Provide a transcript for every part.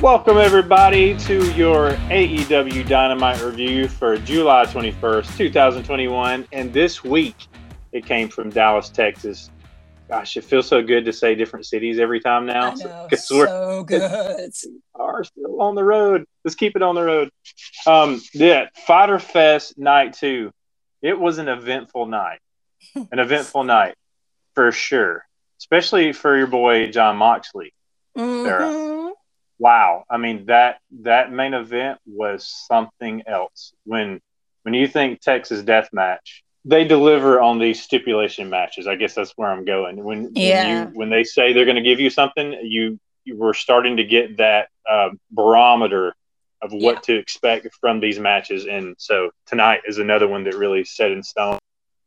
Welcome everybody to your AEW Dynamite review for July 21st, 2021. And this week, it came from Dallas, Texas. Gosh, it feels so good to say different cities every time now. I know, so good. We are still on the road. Let's keep it on the road. Fighter Fest Night 2. It was an eventful night. An eventful night, for sure. Especially for your boy, John Moxley. Mm-hmm. Sarah. Wow. I mean, that main event was something else. When you think Texas Deathmatch, they deliver on these stipulation matches. I guess that's where I'm going. When they say they're going to give you something, you were starting to get that barometer of what to expect from these matches. And so tonight is another one that really set in stone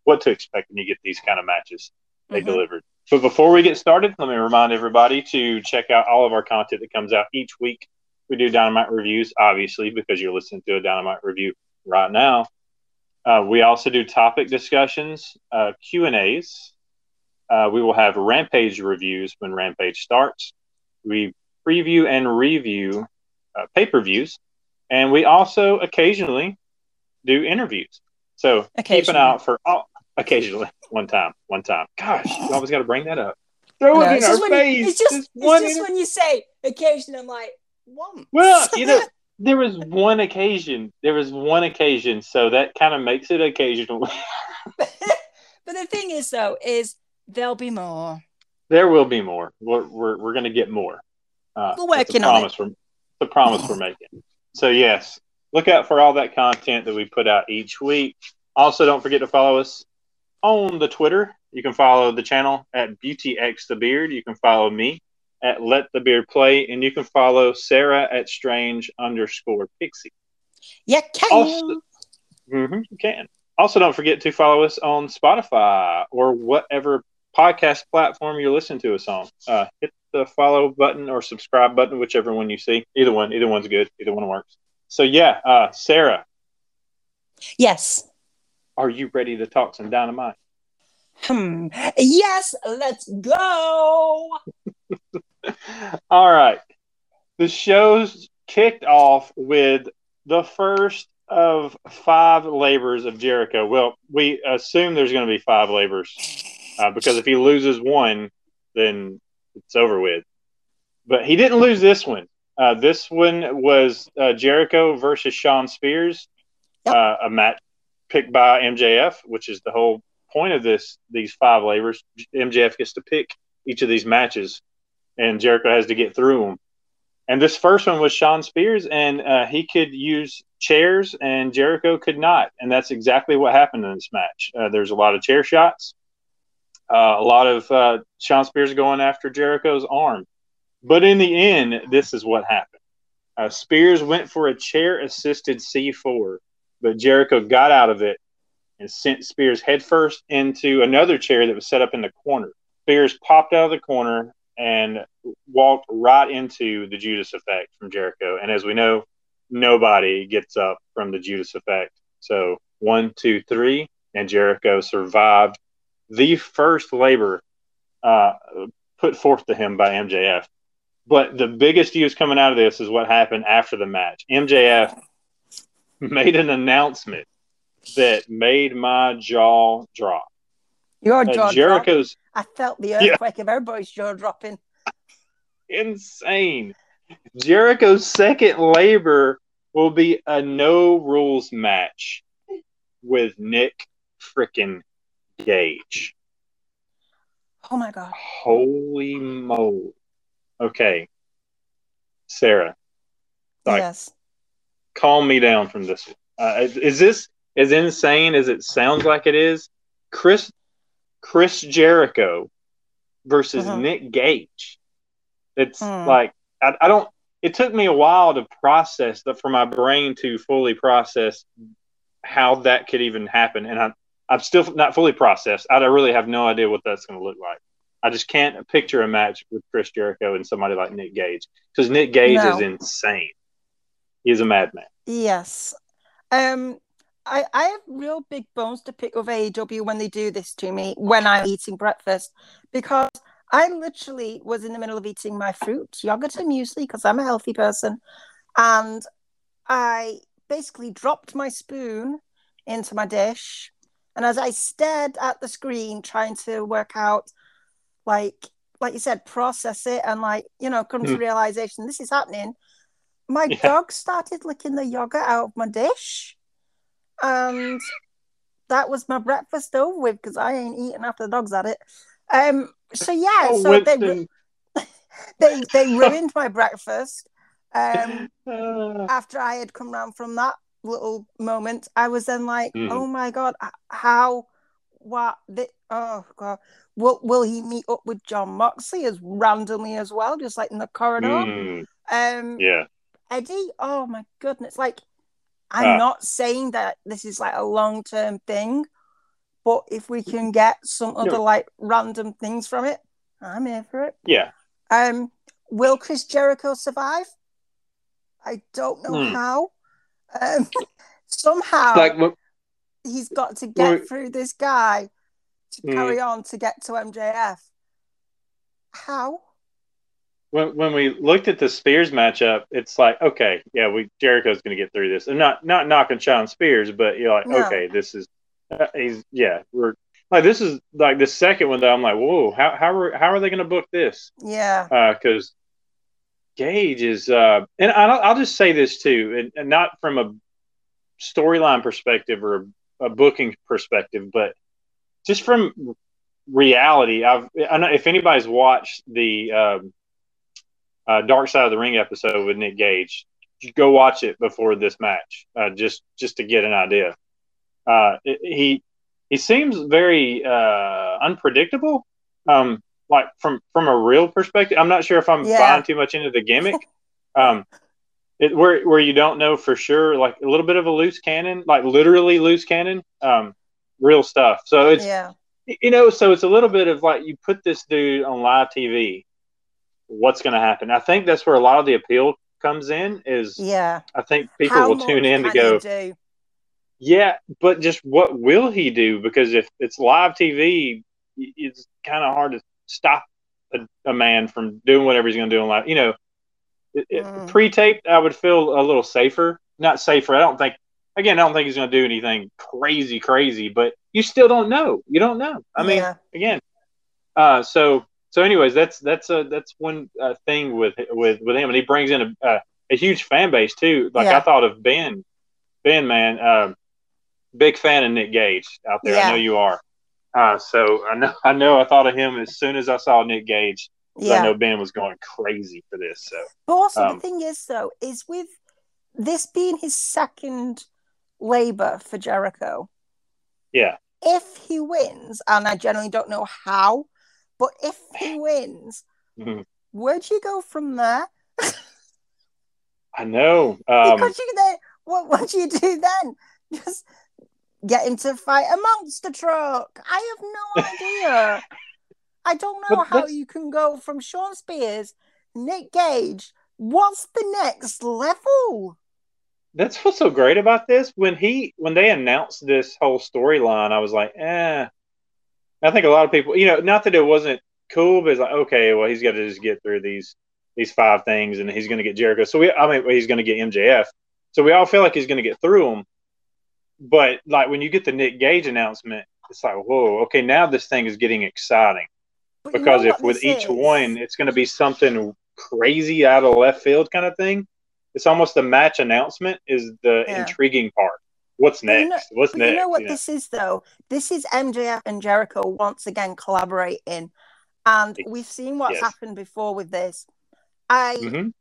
what to expect when you get these kind of matches. They delivered. But before we get started, let me remind everybody to check out all of our content that comes out each week. We do Dynamite reviews, obviously, because you're listening to a Dynamite review right now. We also do topic discussions, Q&As. We will have Rampage reviews when Rampage starts. We preview and review pay-per-views. And we also occasionally do interviews. So keep an eye out for all. Occasionally. One time. Gosh, you always got to bring that up. Throw it in our face. It's just when you say occasionally, I'm like, once. Well, you know. There was one occasion, so that kind of makes it occasional. But the thing is, though, is there'll be more. There will be more. We're going to get more. We're working on it. It's a promise we're making. So, yes, look out for all that content that we put out each week. Also, don't forget to follow us on the Twitter. You can follow the channel at BeautyXTheBeard. You can follow me at Let the Beard Play, and you can follow Sarah at Strange_Pixie. Yeah, can also, you can. Also, don't forget to follow us on Spotify or whatever podcast platform you're listening to us on. Hit the follow button or subscribe button, whichever one you see. Either one's good. Either one works. So yeah, Sarah. Yes. Are you ready to talk some Dynamite? Yes, let's go. All right. The show's kicked off with the first of five labors of Jericho. Well, we assume there's going to be five labors because if he loses one, then it's over with. But he didn't lose this one. This one was Jericho versus Shawn Spears, a match picked by MJF, which is the whole point of these five labors. MJF gets to pick each of these matches. And Jericho has to get through them. And this first one was Shawn Spears, and he could use chairs, and Jericho could not. And that's exactly what happened in this match. There's a lot of chair shots, a lot of Shawn Spears going after Jericho's arm. But in the end, this is what happened. Spears went for a chair-assisted C4, but Jericho got out of it and sent Spears headfirst into another chair that was set up in the corner. Spears popped out of the corner and walked right into the Judas effect from Jericho. And as we know, nobody gets up from the Judas effect. So 1, 2, 3, and Jericho survived the first labor put forth to him by MJF. But the biggest news coming out of this is what happened after the match. MJF made an announcement that made my jaw drop. Your jaw Jericho's. I felt the earthquake of everybody's jaw dropping. Insane. Jericho's second labor will be a no-rules match with Nick freaking Gage. Oh, my God. Holy moly. Okay. Sarah. Yes. Calm me down from this one. Is this as insane as it sounds like it is? Chris Jericho versus Nick Gage. It's like I don't it took me a while to process that, for my brain to fully process how that could even happen. And I'm still not fully processed. I really have no idea what that's going to look like. I just can't picture a match with Chris Jericho and somebody like Nick Gage, because Nick Gage is insane. He's a madman. Yes. I have real big bones to pick with AEW when they do this to me when I'm eating breakfast, because I literally was in the middle of eating my fruit, yogurt and muesli, because I'm a healthy person, and I basically dropped my spoon into my dish, and as I stared at the screen trying to work out, like you said, process it, and come to realization this is happening, my dog started licking the yogurt out of my dish. And that was my breakfast over with, because I ain't eating after the dog's had it. They ruined my breakfast. After I had come round from that little moment, I was then like, oh my God, will he meet up with John Moxley as randomly as well, just like in the corridor? Eddie, oh my goodness, I'm not saying that this is like a long-term thing, but if we can get some other random things from it, I'm here for it. Yeah. Will Chris Jericho survive? I don't know how. Somehow he's got to get through this guy to carry on to get to MJF. How? When we looked at the Spears matchup, it's like, okay, yeah, Jericho's going to get through this. And not knocking Shawn Spears, but you're like, okay, this is, this is like the second one that I'm like, whoa, how are they going to book this? Yeah, because Gage is, and I'll just say this too, and not from a storyline perspective or a booking perspective, but just from reality. I know if anybody's watched the Dark Side of the Ring episode with Nick Gage, go watch it before this match, just to get an idea. He seems very unpredictable, like from a real perspective. I'm not sure if I'm buying too much into the gimmick, where you don't know for sure, like a little bit of a loose cannon, like literally loose cannon, real stuff. So it's so it's a little bit of like, you put this dude on live TV, what's going to happen? I think that's where a lot of the appeal comes in, is I think people will tune in to go, but just what will he do? Because if it's live TV, it's kind of hard to stop a man from doing whatever he's going to do on live. Pre-taped, I would feel a little safer. Not safer. I don't think he's going to do anything crazy, but you still don't know. You don't know. I mean, again, So, anyways, that's one thing with him, and he brings in a huge fan base too. I thought of Ben, man, big fan of Nick Gage out there. Yeah. I know you are. So I know. I thought of him as soon as I saw Nick Gage. Yeah. I know Ben was going crazy for this. So, but also the thing is, though, is with this being his second labor for Jericho. Yeah. If he wins, and I generally don't know how. But if he wins, where'd you go from there? I know. Because what do you do then? Just get him to fight a monster truck. I have no idea. I don't know how you can go from Shawn Spears, Nick Gage. What's the next level? That's what's so great about this. When they announced this whole storyline, I was like, eh. I think a lot of people, not that it wasn't cool, but it's like, okay, well, he's got to just get through these five things, and he's going to get Jericho. He's going to get MJF. So we all feel like he's going to get through them. But like when you get the Nick Gage announcement, it's like, whoa, okay, now this thing is getting exciting, because if with each one, it's going to be something crazy out of left field kind of thing. It's almost the match announcement is the intriguing part. What's next? You know what this is, though? This is MJF and Jericho once again collaborating. And we've seen what's happened before with this. I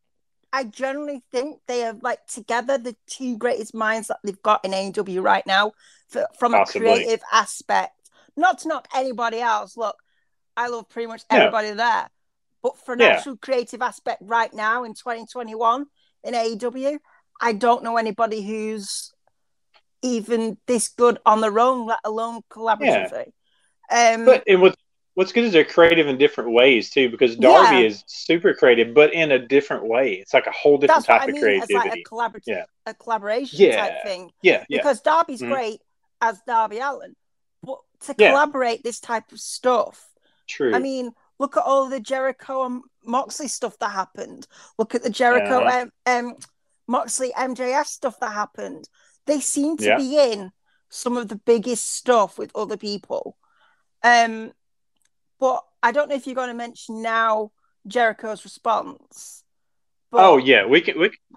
generally think they are, like, together the two greatest minds that they've got in AEW right now from a creative aspect. Not to knock anybody else. Look, I love pretty much everybody there. But for an actual creative aspect right now in 2021 in AEW, I don't know anybody who's even this good on their own, let alone collaboratively. Yeah. But and what's good is they're creative in different ways too, because Darby is super creative, but in a different way. It's like a whole different type of creativity. It's like a collaborative, a collaboration type thing. Yeah, yeah. Because Darby's great as Darby Allin, but to collaborate this type of stuff. True. I mean, look at all the Jericho and Moxley stuff that happened. Look at the Jericho Moxley MJF stuff that happened. They seem to be in some of the biggest stuff with other people. But I don't know if you're going to mention now Jericho's response. But we can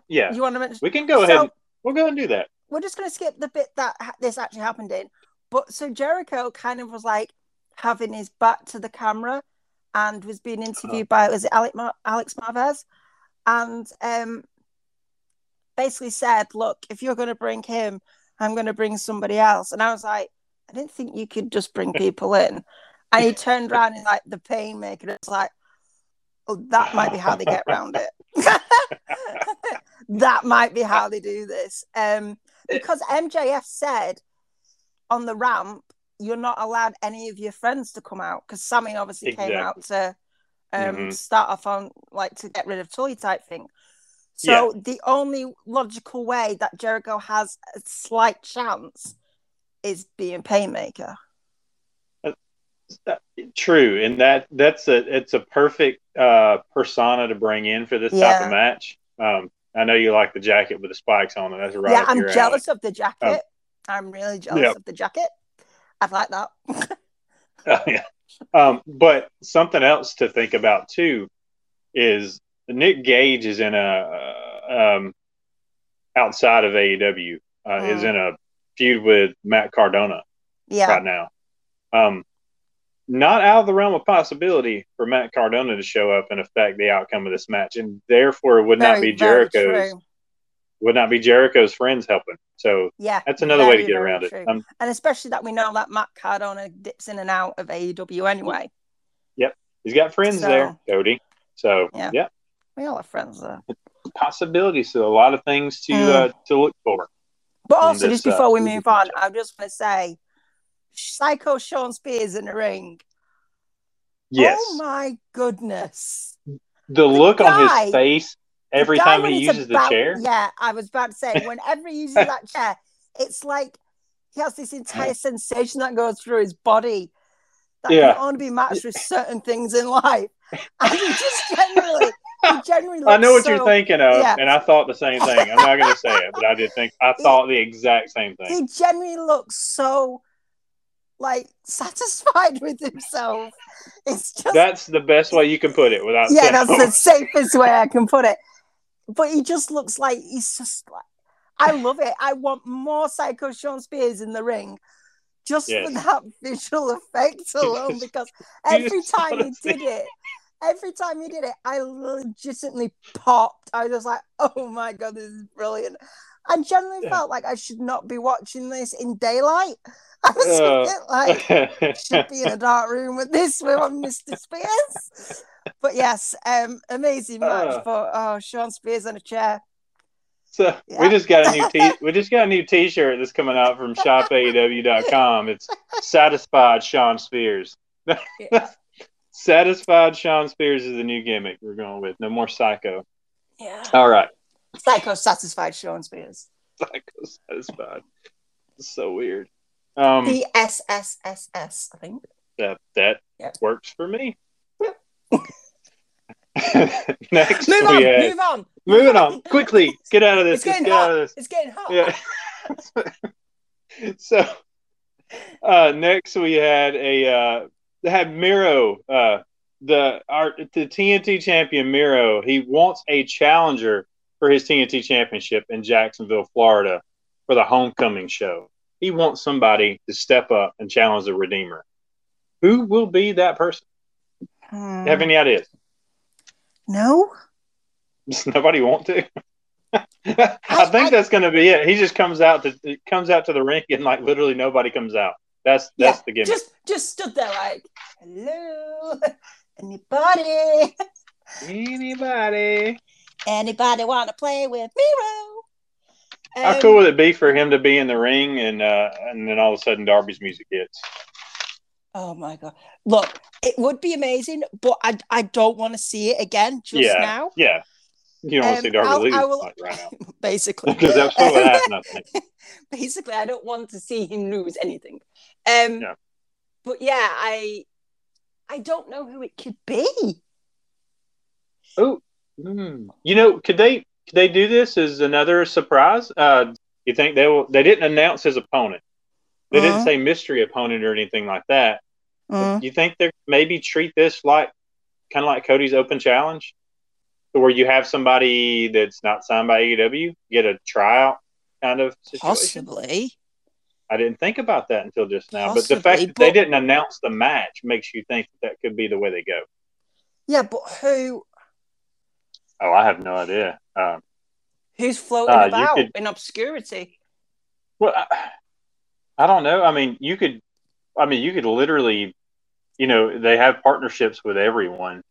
You want to mention? We can go ahead. We'll go and do that. We're just going to skip the bit that this actually happened in. But so Jericho kind of was like having his back to the camera, and was being interviewed by Alex Marvez, and basically said, look, if you're going to bring him, I'm going to bring somebody else. And I was like, I didn't think you could just bring people in. And he turned around in like the Painmaker. It's like, oh, that might be how they get around it. That might be how they do this. Because MJF said on the ramp, you're not allowed any of your friends to come out, because Sammy obviously came out to start off on, like, to get rid of Tully type thing. So the only logical way that Jericho has a slight chance is being Painmaker. True, and that's a perfect persona to bring in for this type of match. I know you like the jacket with the spikes on it. That's right. Yeah, I'm jealous of the jacket. I'm really jealous of the jacket. I'd like that. But something else to think about too is Nick Gage is in a outside of AEW is in a feud with Matt Cardona right now. Not out of the realm of possibility for Matt Cardona to show up and affect the outcome of this match, and therefore would not be Jericho's friends helping. So that's another way to get around it. And especially that we know that Matt Cardona dips in and out of AEW anyway. Yep. He's got friends there, Cody. So, yeah. We all have friends there. Possibilities. So a lot of things to look for. But also, just before we move on, I just want to say, Psycho Shawn Spears in the ring. Yes. Oh, my goodness. The look on his face. Every time he uses the chair? Yeah, I was about to say, whenever he uses that chair, it's like he has this entire sensation that goes through his body that can only be matched with certain things in life. And he just generally looks, I know what you're thinking of, and I thought the same thing. I'm not going to say it, but I thought the exact same thing. He generally looks so, like, satisfied with himself. It's just... That's the best way you can put it without... Yeah, that's the safest way I can put it. But he just looks like he's just like, I love it. I want more Psycho Shawn Spears in the ring just for that visual effect alone, because every time he did it, I legitimately popped. I was just like, oh my God, this is brilliant. I generally felt like I should not be watching this in daylight. I was like, should be in a dark room with this, we're on Mr. Spears. But yes, amazing match for Shawn Spears on a chair. So we just got a new T-shirt that's coming out from shopaew.com. It's Satisfied Shawn Spears. Satisfied Shawn Spears is the new gimmick we're going with. No more psycho. Yeah. All right. Psycho-satisfied Shawn Spears. Psycho-satisfied. So weird. The SSSS, I think. That works for me. Yep. Next, Moving on. Quickly. Get out of this. It's getting hot. Yeah. So, next we had Miro, the TNT champion Miro. He wants a challenger for his TNT championship in Jacksonville, Florida, for the homecoming show. He wants somebody to step up and challenge the Redeemer. Who will be that person? Have any ideas? No. Does nobody want to? I think that's going to be it. He just comes out to the rink and like literally nobody comes out. That's the gimmick. Just stood there like, hello. Anybody? Anybody? Anybody want to play with Miro? How cool would it be for him to be in the ring and then all of a sudden Darby's music hits? Oh, my God. Look, it would be amazing, but I don't want to see it again now. Yeah. You don't want to see Darby leave right now. Basically. Because that's what happened, I think. Basically, I don't want to see him lose anything. But, yeah, I don't know who it could be. Oh, you know, could they do this as another surprise? You think they will? They didn't announce his opponent. They didn't say mystery opponent or anything like that. You think they maybe treat this like kind of like Cody's open challenge, where you have somebody that's not signed by AEW get a tryout kind of situation? Possibly. I didn't think about that until just now. Possibly, but the fact that they didn't announce the match makes you think that could be the way they go. Yeah, but who? Oh, I have no idea. Who's floating about in obscurity? Well, I don't know. I mean, you could literally, you know, they have partnerships with everyone.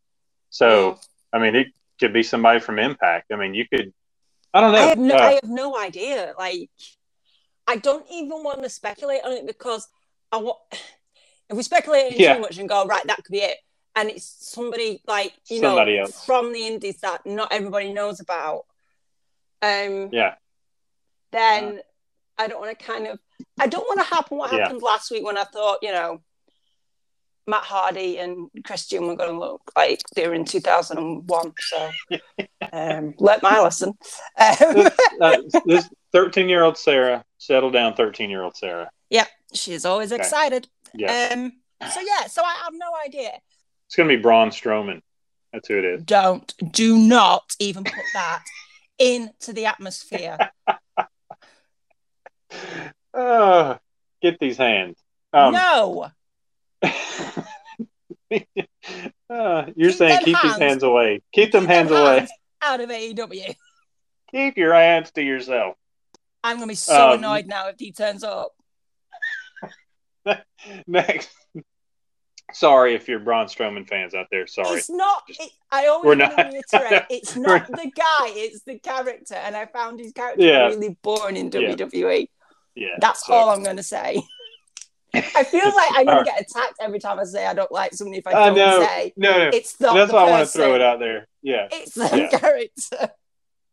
So, I mean, it could be somebody from Impact. I mean, you could, I don't know. I have no idea. Like, I don't even want to speculate on it because if we speculate too much and go, right, that could be it. And it's somebody like, somebody else from the indies that not everybody knows about. Then I don't want to happen what happened last week when I thought, you know, Matt Hardy and Christian were going to look like they were in 2001. So learned my lesson. This 13-year-old Sarah, settle down, 13-year-old Sarah. Yeah, she's always excited. Yeah. So I have no idea. It's going to be Braun Strowman. That's who it is. Do not even put that into the atmosphere. Get these hands. No. You're saying keep these hands away. Keep them hands away. Out of AEW. Keep your hands to yourself. I'm going to be so annoyed now if he turns up. Next. Sorry if you're Braun Strowman fans out there. Sorry. It's not. I always want to reiterate. It's not the guy. It's the character. And I found his character really boring in WWE. Yeah. That's all I'm going to say. I feel like I'm going to get attacked every time I say I don't like somebody if I don't say. No. It's not That's the why person. I want to throw it out there. Yeah. It's the character.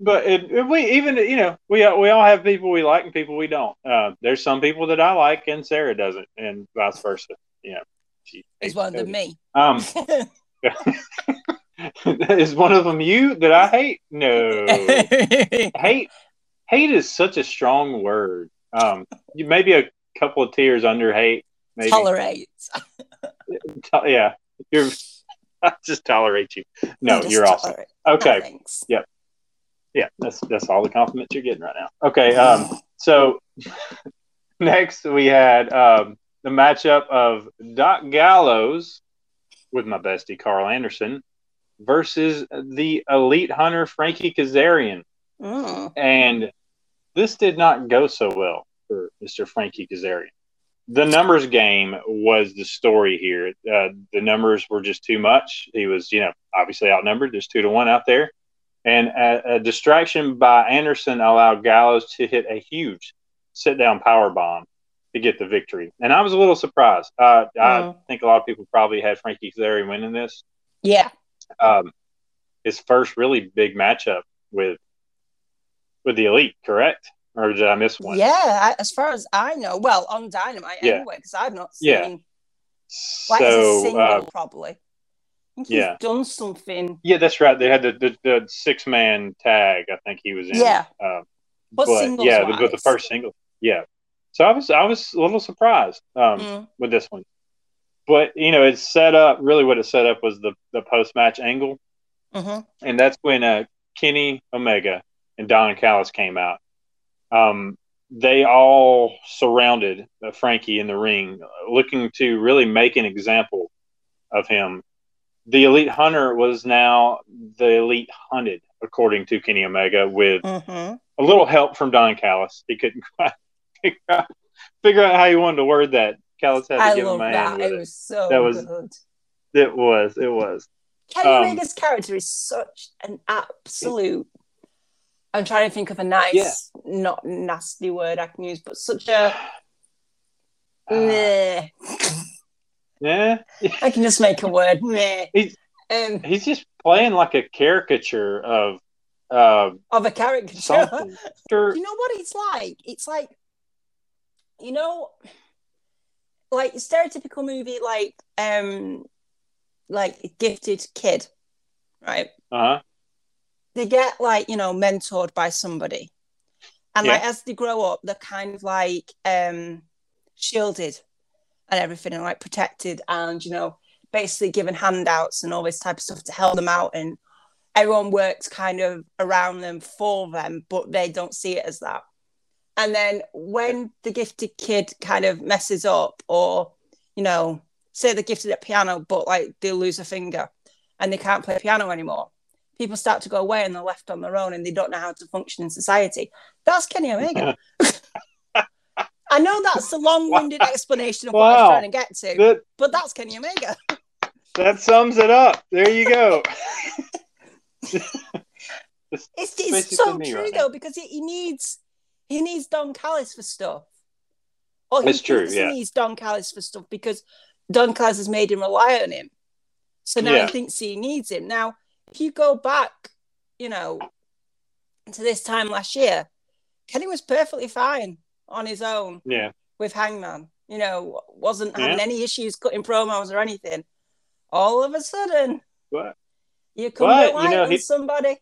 But we all have people we like and people we don't. There's some people that I like and Sarah doesn't and vice versa. Yeah. Is one of them me? Is one of them you that I hate? No. Hate is such a strong word. Maybe a couple of tiers under hate. Maybe. Tolerate. Yeah, I just tolerate you. No, you're awesome. Okay. No, thanks. Yep. Yeah, that's all the compliments you're getting right now. Okay. So next we had. The matchup of Doc Gallows with my bestie Carl Anderson versus the elite hunter Frankie Kazarian. Oh. And this did not go so well for Mr. Frankie Kazarian. The numbers game was the story here. The numbers were just too much. He was, obviously outnumbered. There's 2-1 out there. And a distraction by Anderson allowed Gallows to hit a huge sit-down powerbomb to get the victory. And I was a little surprised. I think a lot of people probably had Frankie Kazarian winning this. Yeah. His first really big matchup with the Elite, correct? Or did I miss one? Yeah, as far as I know. Well, on Dynamite anyway, because I've not seen... Yeah. It's a single, probably. I think he's done something. Yeah, that's right. They had the six-man tag, I think he was in. Yeah. But singles the first single. Yeah. So I was a little surprised with this one. But, it's set up, really what it set up was the post-match angle. Mm-hmm. And that's when Kenny Omega and Don Callis came out. They all surrounded Frankie in the ring, looking to really make an example of him. The Elite Hunter was now the Elite Hunted, according to Kenny Omega, with a little help from Don Callis. He couldn't quite figure out how you wanted to word that. Callis had to give him a hand. That was so good. It was. It was. Kenny Omega's character is such an absolute. I'm trying to think of a nice, not nasty word I can use, but such a. Meh. Yeah. I can just make a word. Meh. He's just playing like a caricature of a caricature. Something. Do you know what it's like? It's like, you know, like stereotypical movie, like gifted kid, right? Uh huh. They get like, you know, mentored by somebody, and like as they grow up, they're kind of like shielded and everything, and like protected, and you know, basically given handouts and all this type of stuff to help them out, and everyone works kind of around them for them, but they don't see it as that. And then when the gifted kid kind of messes up, or, you know, say they're gifted at piano, but like they'll lose a finger and they can't play piano anymore, people start to go away and they're left on their own and they don't know how to function in society. That's Kenny Omega. I know that's a long-winded explanation of what I was trying to get to, but that's Kenny Omega. That sums it up. There you go. it's so true right though, because he needs Don Callis for stuff. Or he needs Don Callis for stuff because Don Callis has made him rely on him. So now he thinks he needs him. Now, if you go back, you know, to this time last year, Kenny was perfectly fine on his own with Hangman. You know, wasn't having any issues cutting promos or anything. All of a sudden, you come to light on somebody.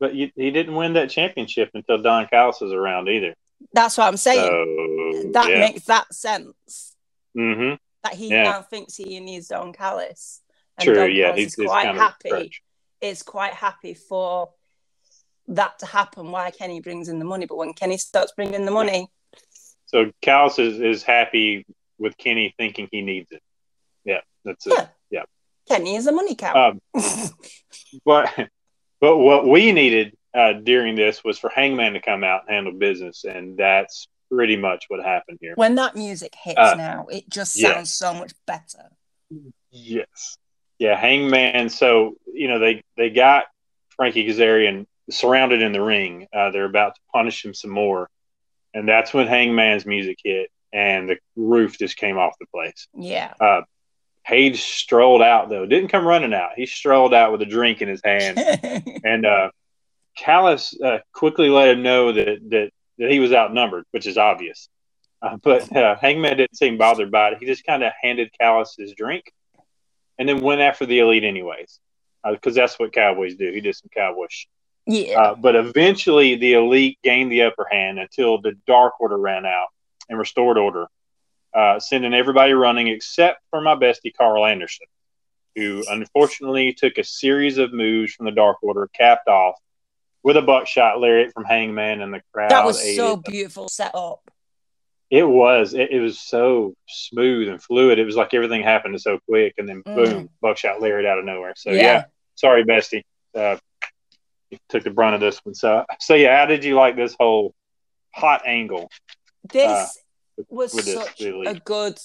But he didn't win that championship until Don Callis was around either. That's what I'm saying. So, that makes that sense. Mm-hmm. That he now thinks he needs Don Callis. And true, Don Callis is quite happy. It's quite happy for that to happen. Why Kenny brings in the money, but when Kenny starts bringing the money, so Callis is happy with Kenny thinking he needs it. Yeah, that's it. Yeah, Kenny is a money cow. But what we needed during this was for Hangman to come out and handle business, and that's pretty much what happened here. When that music hits now, it just sounds so much better. Yes. Yeah, Hangman. So, you know, they got Frankie Kazarian surrounded in the ring. They're about to punish him some more. And that's when Hangman's music hit, and the roof just came off the place. Yeah. Page strolled out, though. Didn't come running out. He strolled out with a drink in his hand. And Callis quickly let him know that he was outnumbered, which is obvious. But Hangman didn't seem bothered by it. He just kind of handed Callis his drink and then went after the Elite anyways, because that's what Cowboys do. He did some Cowboy shit. Yeah. But eventually, the Elite gained the upper hand until the Dark Order ran out and restored order, sending everybody running except for my bestie, Carl Anderson, who unfortunately took a series of moves from the Dark Order, capped off with a buckshot lariat from Hangman, and the crowd. That was so beautiful set up. It was. It was so smooth and fluid. It was like everything happened so quick, and then boom, buckshot lariat out of nowhere. So, sorry, bestie. You took the brunt of this one. So yeah, how did you like this whole hot angle? This was such a good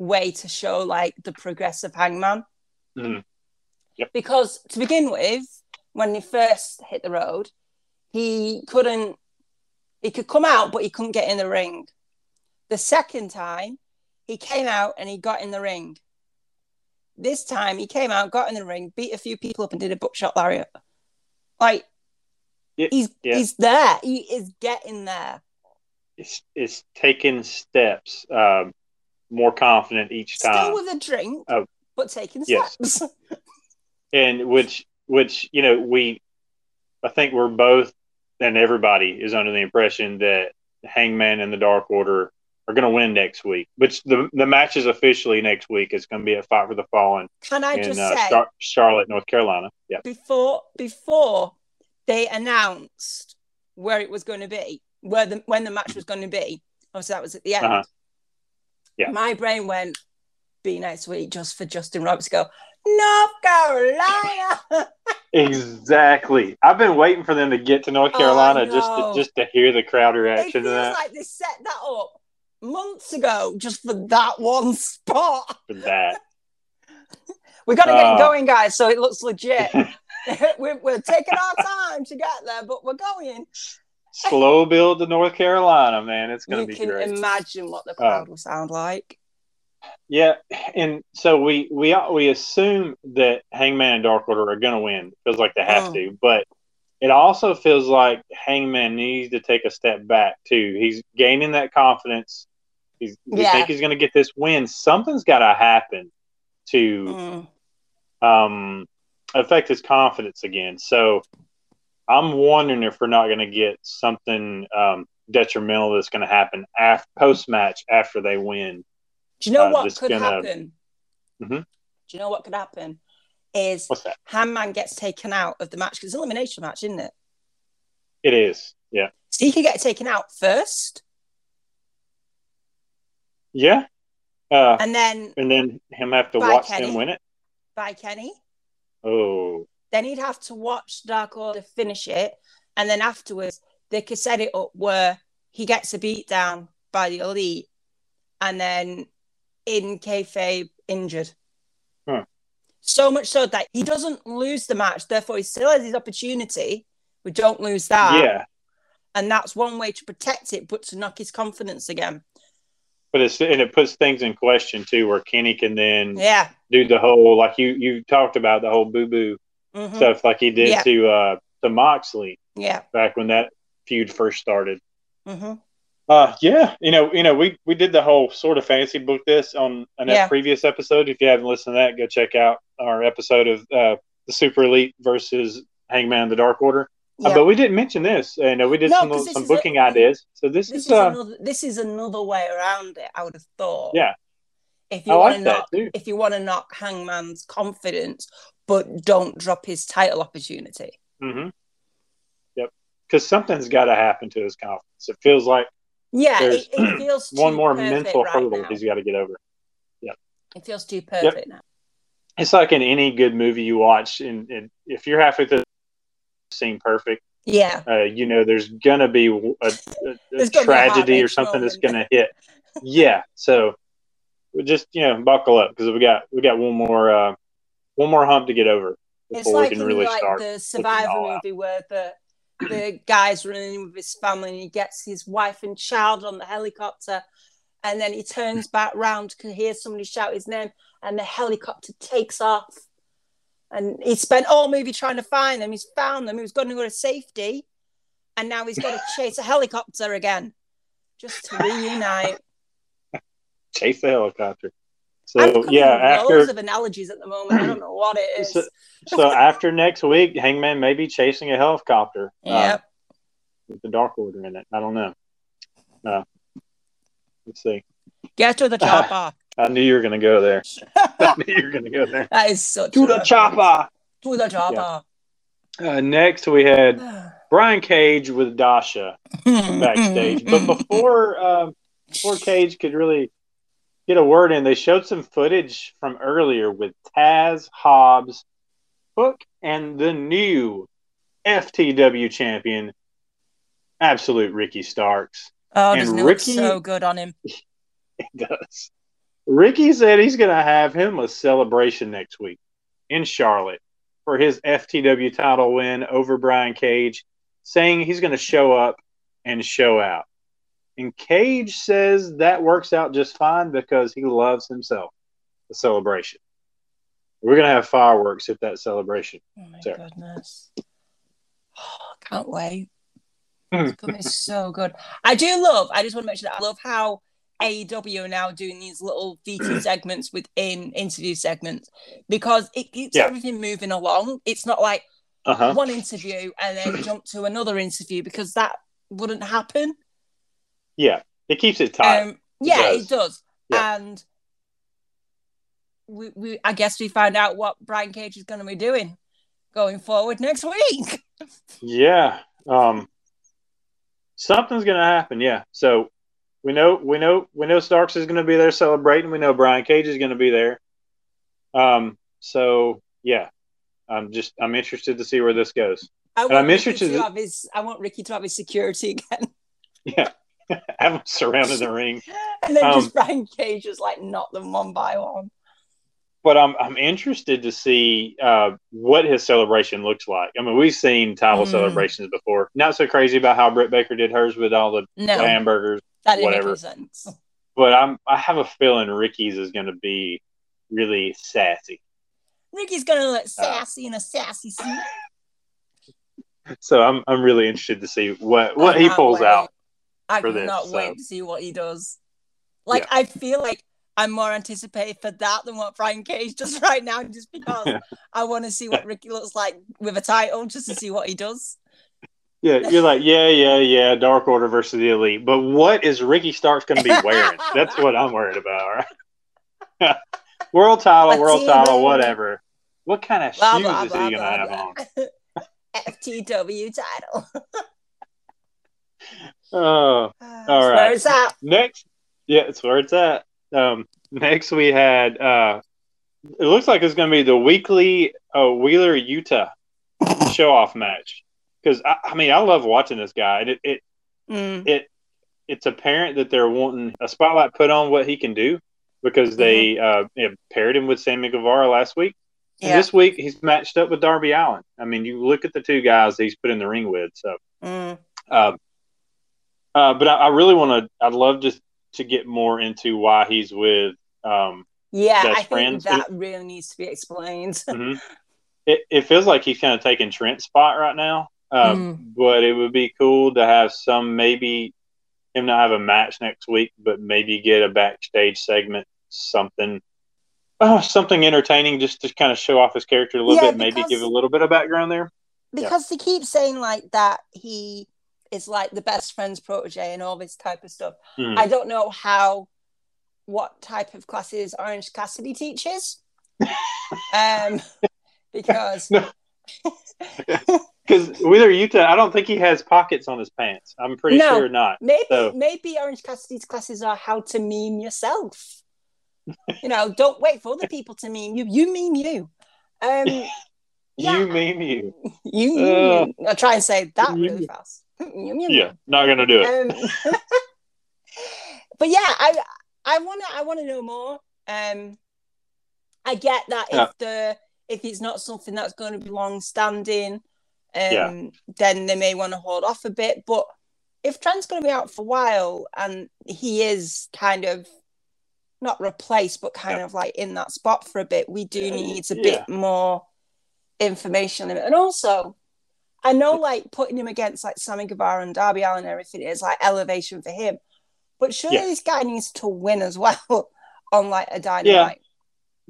way to show like the progress of Hangman. Mm-hmm. Yep. Because to begin with, when he first hit the road, he could come out, but he couldn't get in the ring. The second time, he came out and he got in the ring. This time, he came out, got in the ring, beat a few people up and did a buckshot lariat. Like, he's there. He is getting there. It's taking steps, more confident each time. Still with a drink, but taking steps. And which you know, I think we're both, and everybody is under the impression that Hangman and the Dark Order are going to win next week. Which the match is officially next week. It's going to be at Fight for the Fallen. Can I just say, Charlotte, North Carolina? Yeah. Before they announced where it was going to be, when the match was going to be, obviously that was at the end. Uh-huh. Yeah. My brain went, be next week just for Justin Roberts to go, North Carolina. Exactly. I've been waiting for them to get to North Carolina just to hear the crowd reaction to that. Like they set that up months ago just for that one spot. For that. We got to get it going, guys, so it looks legit. We're taking our time to get there, but we're going. Slow build to North Carolina, man. It's going to be great. You can imagine what the crowd will sound like. Yeah, and so we assume that Hangman and Dark Order are going to win. It feels like they have to, but it also feels like Hangman needs to take a step back, too. He's gaining that confidence. We think he's going to get this win. Something's got to happen to affect his confidence again. So I'm wondering if we're not going to get something detrimental that's going to happen post-match after they win. Do you know what could happen? Mm-hmm. Do you know what could happen? Is Hangman gets taken out of the match, because it's an elimination match, isn't it? It is, yeah. So he could get taken out first. Yeah. And then him have to watch him win it? By Kenny. Oh. Then he'd have to watch Dark Order finish it, and then afterwards they could set it up where he gets a beat down by the Elite, and then in kayfabe injured. Huh. So much so that he doesn't lose the match, therefore he still has his opportunity. We don't lose that. Yeah. And that's one way to protect it, but to knock his confidence again. But it puts things in question too, where Kenny can then do the whole, like you talked about, the whole boo-boo stuff like he did to Moxley back when that feud first started. Mm-hmm. We did the whole sort of fantasy book this on a previous episode. If you haven't listened to that, go check out our episode of the Super Elite versus Hangman and the Dark Order. But we didn't mention this. We did some booking ideas. So this is another way around it, I would have thought. Yeah. If you want to knock Hangman's confidence, but don't drop his title opportunity. Mm-hmm. Yep. Because something's got to happen to his confidence. It feels like it feels one more mental hurdle he's got to get over. Yeah. It feels too perfect now. It's like in any good movie you watch, and if you're halfway through seem perfect. Yeah. There's going to be a tragedy or something that's going to hit. Yeah. So just, buckle up, because we got one more hump to get over before we can really start. It's like the Survivor movie where the guy's running with his family and he gets his wife and child on the helicopter, and then he turns back round to hear somebody shout his name and the helicopter takes off. And he spent all movie trying to find them. He's found them. He was going to go to safety. And now he's got to chase a helicopter again. Just to reunite. Chase the helicopter. So, loads of analogies at the moment. I don't know what it is. So after next week, Hangman may be chasing a helicopter. Yep. With the Dark Order in it. I don't know. Let's see. Get to the chopper. I knew you were going to go there. That is such to the chopper. To the chopper. Yeah. Next, we had Brian Cage with Dasha backstage. But before Cage could really get a word in, they showed some footage from earlier with Taz, Hobbs, Hook, and the new FTW champion, Absolute Ricky Starks. Oh, doesn't it look so good on him? It does. Ricky said he's going to have him a celebration next week in Charlotte for his FTW title win over Brian Cage, saying he's going to show up and show out. And Cage says that works out just fine because he loves himself, the celebration. We're going to have fireworks at that celebration. Oh, my goodness. Oh, I can't wait. It's going to be so good. I just want to mention that I love how AEW are now doing these little VT segments within interview segments, because it keeps everything moving along. It's not like one interview and then jump to another interview, because that wouldn't happen. Yeah, it keeps it tight. It does. Yeah. And we I guess we found out what Brian Cage is going to be doing going forward next week. Yeah. Something's going to happen. Yeah. So We know Starks is going to be there celebrating. We know Brian Cage is going to be there. I'm interested to see where this goes. I want Ricky to have his security again. Yeah, have them surrounded the ring. And then just Brian Cage just like knock them one by one. But I'm interested to see what his celebration looks like. I mean, we've seen title celebrations before. Not so crazy about how Britt Baker did hers with all the hamburgers. That didn't make any sense. But I have a feeling Ricky's is going to be really sassy. Ricky's going to look sassy in a sassy suit. So I'm really interested to see what he pulls out for this. I cannot wait to see what he does. Like, yeah. I feel like I'm more anticipated for that than what Brian Cage does right now, just because I want to see what Ricky looks like with a title, just to see what he does. Yeah, you're like, yeah, Dark Order versus the Elite. But what is Ricky Starks going to be wearing? That's what I'm worried about, right? world title, whatever. What kind of shoes is he going to have on? FTW title. Oh, all right. Where it's at. Next, yeah, it's where it's at. Next we had it looks like it's going to be the weekly Wheeler Yuta show off match, because I mean I love watching this guy, and it's apparent that they're wanting a spotlight put on what he can do, because they paired him with Sammy Guevara last week. And this week he's matched up with Darby Allin. I mean, you look at the two guys that he's put in the ring with. So, but I really want to. I'd love just to get more into why he's with best friends. Think that really needs to be explained. It feels like he's kind of taking Trent's spot right now. But it would be cool to have maybe him not have a match next week, but maybe get a backstage segment, something entertaining, just to kind of show off his character a little bit, maybe give a little bit of background there. Because they keep saying like that he is like the best friend's protege and all this type of stuff. I don't know what type of classes Orange Cassidy teaches. Because Wheeler Yuta, I don't think he has pockets on his pants. I'm pretty sure not. Maybe Orange Cassidy's classes are how to meme yourself. You know, don't wait for other people to meme you. You meme you. You meme you. You meme you. I try and say that really fast. Not gonna do it. But yeah, I wanna know more. I get that if it's not something that's going to be long standing, then they may want to hold off a bit. But if Trent's going to be out for a while, and he is kind of not replaced, but kind of like in that spot for a bit, we do need a bit more information on him. And also, I know like putting him against like Sammy Guevara and Darby Allin and everything is like elevation for him, but surely this guy needs to win as well on like a Dynamite. Yeah.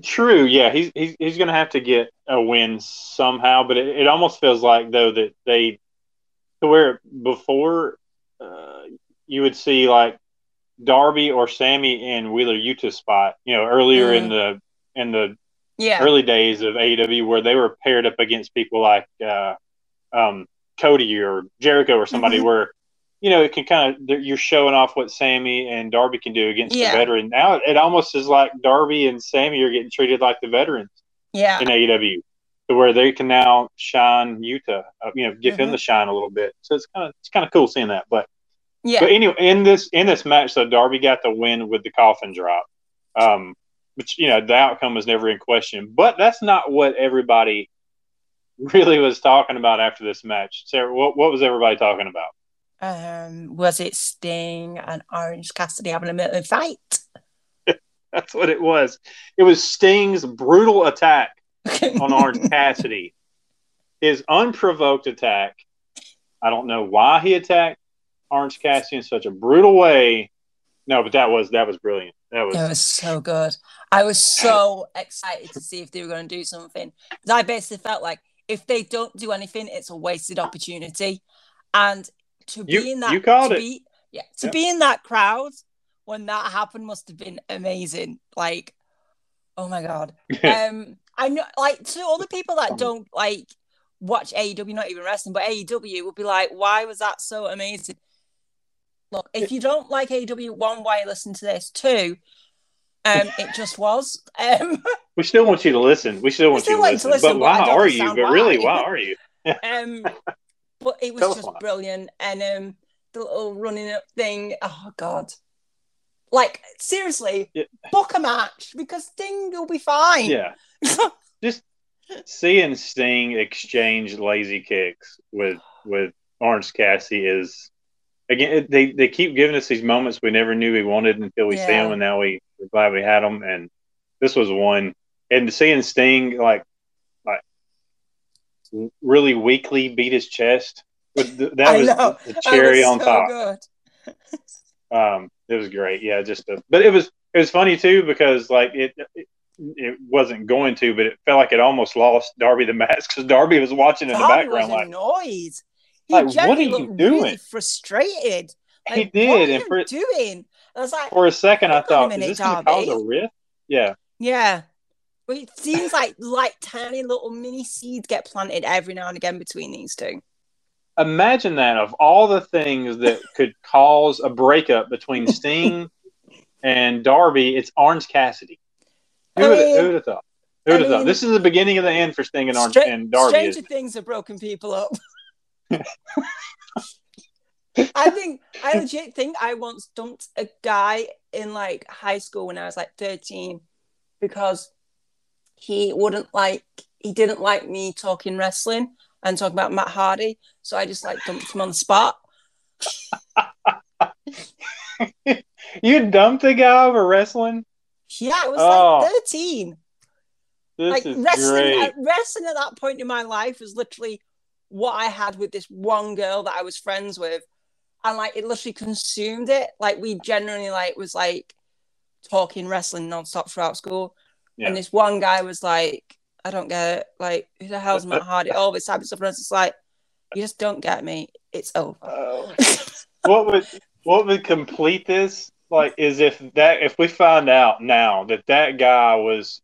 True, yeah, he's going to have to get a win somehow, but it almost feels like though that before you would see like Darby or Sammy in Wheeler Yuta spot, you know, earlier in the early days of AEW, where they were paired up against people like Cody or Jericho or somebody, where you know it can kind of, you're showing off what Sammy and Darby can do against the veteran. Now it almost is like Darby and Sammy are getting treated like the veterans in AEW, to where they can now shine Yuta, you know, give him the shine a little bit. So it's kind of cool seeing that, but. Yeah. But anyway, in this match, so Darby got the win with the coffin drop, which, you know, the outcome was never in question. But that's not what everybody really was talking about after this match. Sarah, what was everybody talking about? Was it Sting and Orange Cassidy having a middle fight? That's what it was. It was Sting's brutal attack on Orange Cassidy, his unprovoked attack. I don't know why he attacked Orange Cassidy in such a brutal way. No, but that was brilliant. That was so good. I was so excited to see if they were going to do something. I basically felt like if they don't do anything, it's a wasted opportunity. And to be in that, be in that crowd when that happened must have been amazing. Like, oh my god. I know, like, to all the people that don't like watch AEW, not even wrestling, but AEW would be like, why was that so amazing? Look, if you don't like AEW, one, why listen to this? Two, it just was. We still want you to listen. We still want you to listen. But really, why are you? But it was just brilliant. And the little running up thing. Oh, God. Like, seriously, yeah. Book a match because Sting will be fine. Yeah. Just seeing Sting exchange lazy kicks with Orange Cassidy is, again, they keep giving us these moments we never knew we wanted until we see them, and now we're glad we had them. And this was one. And seeing Sting, like really weakly beat his chest. That was the cherry on top. Good. It was great. Yeah, but it was funny too because like it wasn't going to, but it felt like it almost lost Darby the Mask because Darby was watching in the background. Was annoyed. Like what are you doing? Really frustrated. Like, he did. What are you doing? I was like, for a second, I thought, is this going to cause a rift? Yeah. Yeah. But it seems like tiny little mini seeds get planted every now and again between these two. Imagine that, of all the things that could cause a breakup between Sting and Darby, it's Orange Cassidy. Who would have thought? Who would have thought? This is the beginning of the end for Sting and Darby. Stranger things have broken people up. I legit think I once dumped a guy in like high school when I was like 13 because he didn't like me talking wrestling and talking about Matt Hardy, so I just like dumped him on the spot. You dumped a guy over wrestling? Yeah, I was like 13. This is wrestling, great. Wrestling at that point in my life was literally what I had with this one girl that I was friends with, and like it literally consumed it. Like we generally was like talking wrestling nonstop throughout school, and this one guy was like, "I don't get it. Like who the hell's Matt Hardy?" All this type of stuff. And I was just like, "You just don't get me. It's over." What would complete this? Like is if we find out now that guy was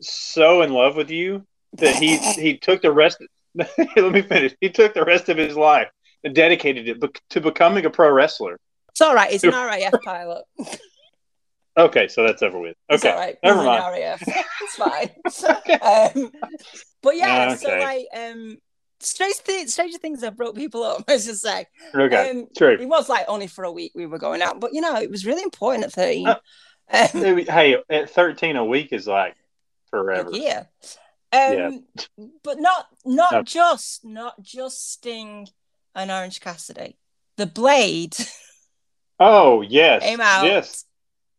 so in love with you that he took the rest. Let me finish. He took the rest of his life and dedicated it to becoming a pro wrestler. It's all right. It's an RAF pilot. Okay, so that's over with. Okay, it's all right. Never mind. RAF. It's fine. Okay. But yeah, okay. So like Stranger Things have broke people up. I was just saying. Okay, true. It was like only for a week we were going out, but you know it was really important at 13. Hey, at 13, a week is like forever. Yeah. But not just Sting and Orange Cassidy. The Blade. Oh yes, came out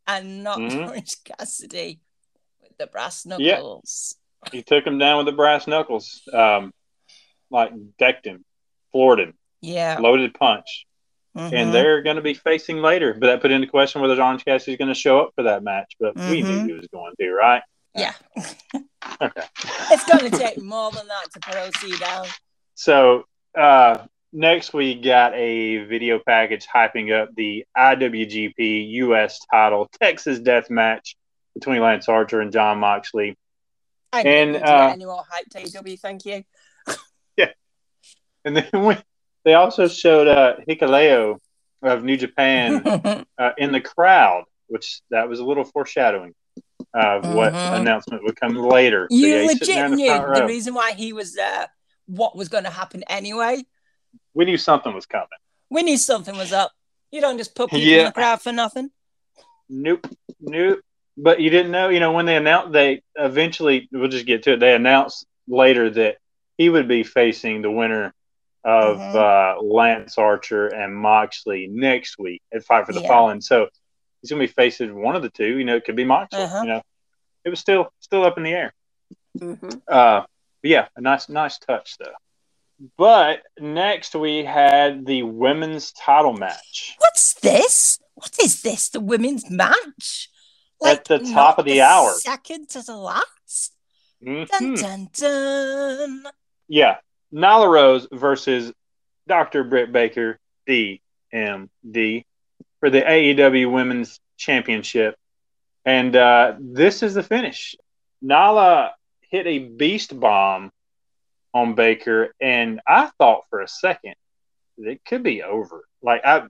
and knocked Orange Cassidy with the brass knuckles. Yeah. He took him down with the brass knuckles, like decked him, floored him. Yeah, loaded punch, and they're going to be facing later. But that put into question whether Orange Cassidy is going to show up for that match. But we knew he was going to, right? Yeah. Okay. It's going to take more than that to proceed down. So next we got a video package hyping up the IWGP U.S. title Texas Death Match between Lance Archer and John Moxley. I didn't get any more hype, AEW, thank you. Yeah. And then they also showed Hikaleo of New Japan in the crowd, which that was a little foreshadowing. What announcement would come later. You legit knew the reason why he was there, what was going to happen anyway. We knew something was coming. We knew something was up. You don't just put people in the crowd for nothing. Nope. But you didn't know, when they announced, they eventually, we'll just get to it, they announced later that he would be facing the winner of Lance Archer and Moxley next week at Fight for the Fallen. So he's going to be facing one of the two. It could be Moxley. It was still up in the air. A nice touch, though. But next we had the women's title match. What's this? What is this? The women's match? Like, at the top of the hour. Second to the last? Dun, dun, dun. Yeah. Nyla Rose versus Dr. Britt Baker, DMD. For the AEW Women's Championship. And this is the finish. Nyla hit a beast bomb on Baker, and I thought for a second that it could be over. Like, I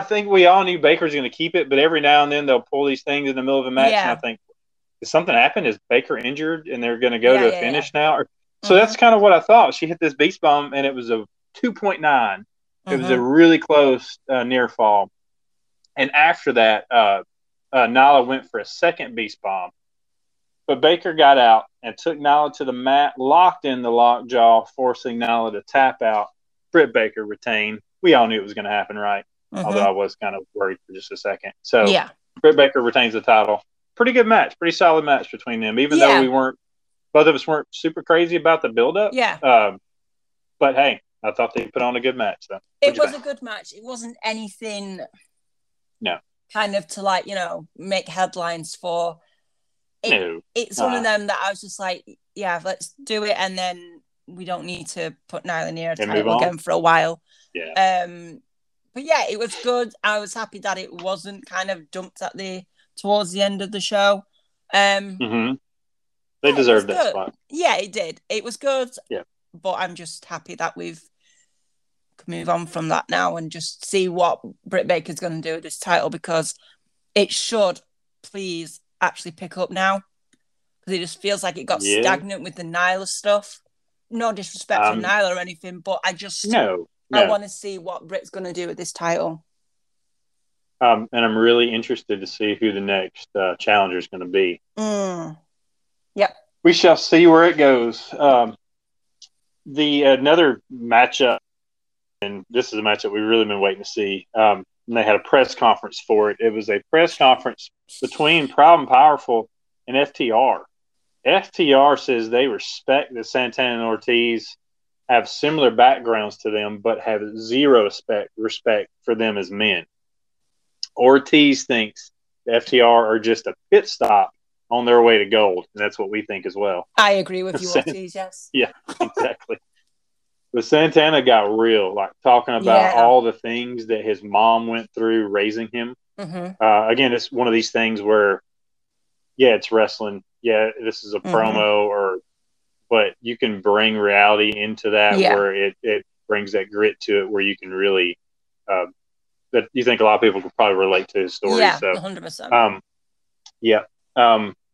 think we all knew Baker's going to keep it, but every now and then they'll pull these things in the middle of a match, and I think, is something happened? Is Baker injured, and they're going to go to a finish now? So that's kind of what I thought. She hit this beast bomb, and it was a 2.9. It was a really close near fall. And after that, Nyla went for a second beast bomb. But Baker got out and took Nyla to the mat, locked in the lockjaw, forcing Nyla to tap out. Britt Baker retained. We all knew it was going to happen, right? Although I was kind of worried for just a second. So Britt Baker retains the title. Pretty good match. Pretty solid match between them, even though we weren't, both of us weren't super crazy about the build-up. But, hey, I thought they put on a good match. So. It was a good match. It wasn't anything kind of to, like, you know, make headlines for. It's one of them that I was just like, yeah, let's do it. And then we don't need to put Nyla near a title again for a while. But yeah, it was good. I was happy that it wasn't kind of dumped at the towards the end of the show. They deserved that spot. Yeah, it did. It was good. Yeah. But I'm just happy that we've can move on from that now and just see what Britt Baker's going to do with this title, because it should please actually pick up now, because it just feels like it got stagnant with the Nyla stuff. No disrespect to Nyla or anything, but I just I want to see what Britt's going to do with this title. And I'm really interested to see who the next challenger is going to be. Yep. We shall see where it goes. The another matchup, and this is a matchup we've really been waiting to see, and they had a press conference for it. It was a press conference between Proud and Powerful and FTR. FTR says they respect that Santana and Ortiz have similar backgrounds to them, but have zero respect for them as men. Ortiz thinks the FTR are just a pit stop on their way to gold, and that's what we think as well. I agree with you, Ortiz, yes. Yeah, exactly. But Santana got real, like talking about all the things that his mom went through raising him. Again, it's one of these things where, it's wrestling. Yeah, this is a promo, but you can bring reality into that where it brings that grit to it, where you can really that you think a lot of people could probably relate to his story. Yeah, so 100%.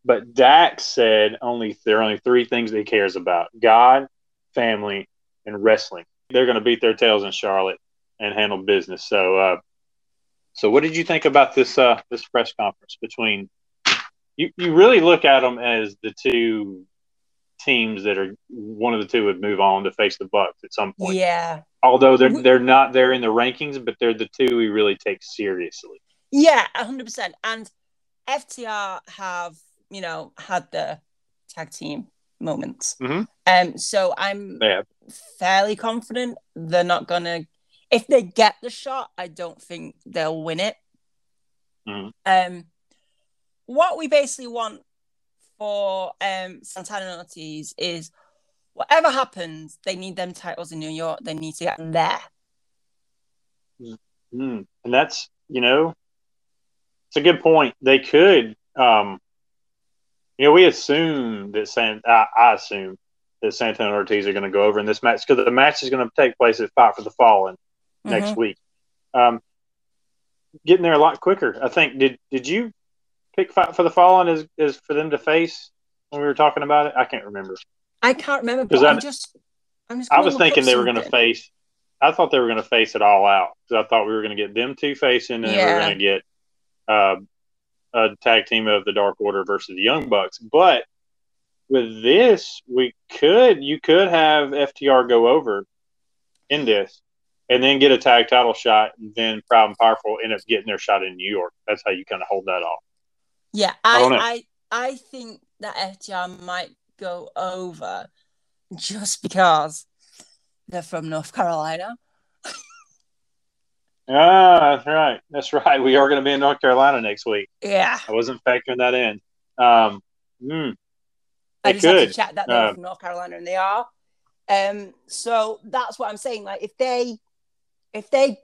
But Dak said there are only three things that he cares about: God, family, and wrestling. They're going to beat their tails in Charlotte and handle business. So, so what did you think about this this press conference between? You really look at them as the two teams that are one of the two would move on to face the Bucks at some point. Yeah. Although they're not there in the rankings, but they're the two we really take seriously. Yeah, 100%. And FTR have, you know, had the tag team moments. So I'm fairly confident they're not going to, if they get the shot, I don't think they'll win it. What we basically want for Santana and Ortiz is whatever happens, they need them titles in New York. They need to get them there. And that's, you know, it's a good point. They could, you know, we assume that I assume that Santana and Ortiz are going to go over in this match, because the match is going to take place at Fight for the Fallen next week. Getting there a lot quicker, I think. Did you pick Fight for the Fallen is for them to face when we were talking about it? I can't remember. I can't remember, because I'm just I was thinking they were going to face. I thought they were going to face it all out, because I thought we were going to get them two facing, and we were going to get a tag team of the Dark Order versus the Young Bucks. But with this, you could have FTR go over in this, and then get a tag title shot, and then Proud and Powerful end up getting their shot in New York. That's how you kind of hold that off. Yeah, I think that FTR might go over just because they're from North Carolina. That's right. That's right. We are going to be in North Carolina next week. Yeah. I wasn't factoring that in. I just had to check that they're from North Carolina, and they are. So that's what I'm saying. Like, if they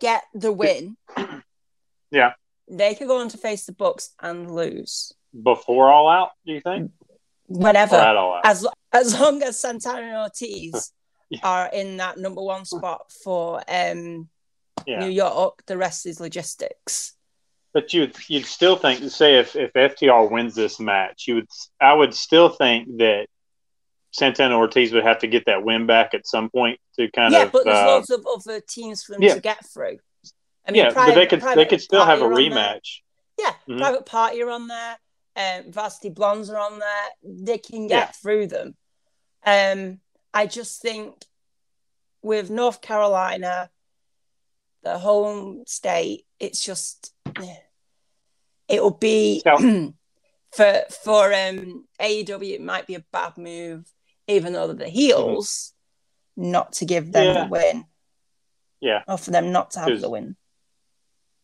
get the win, they could go on to face the Bucks and lose. Before All Out, do you think? Whenever. As long as Santana and Ortiz are in that number one spot for New York, the rest is logistics. But you'd still think, say if FTR wins this match, I would still think that Santana Ortiz would have to get that win back at some point to kind of. Yeah, but there's lots of other teams for them to get through. I mean, but they could still have a rematch. Yeah, mm-hmm. Private Party are on there. Varsity Blondes are on there. They can get through them. I just think with North Carolina, the home state, it's just it'll be for AEW. It might be a bad move, even though they're the heels, not to give them the win. Yeah, or for them not to have the win.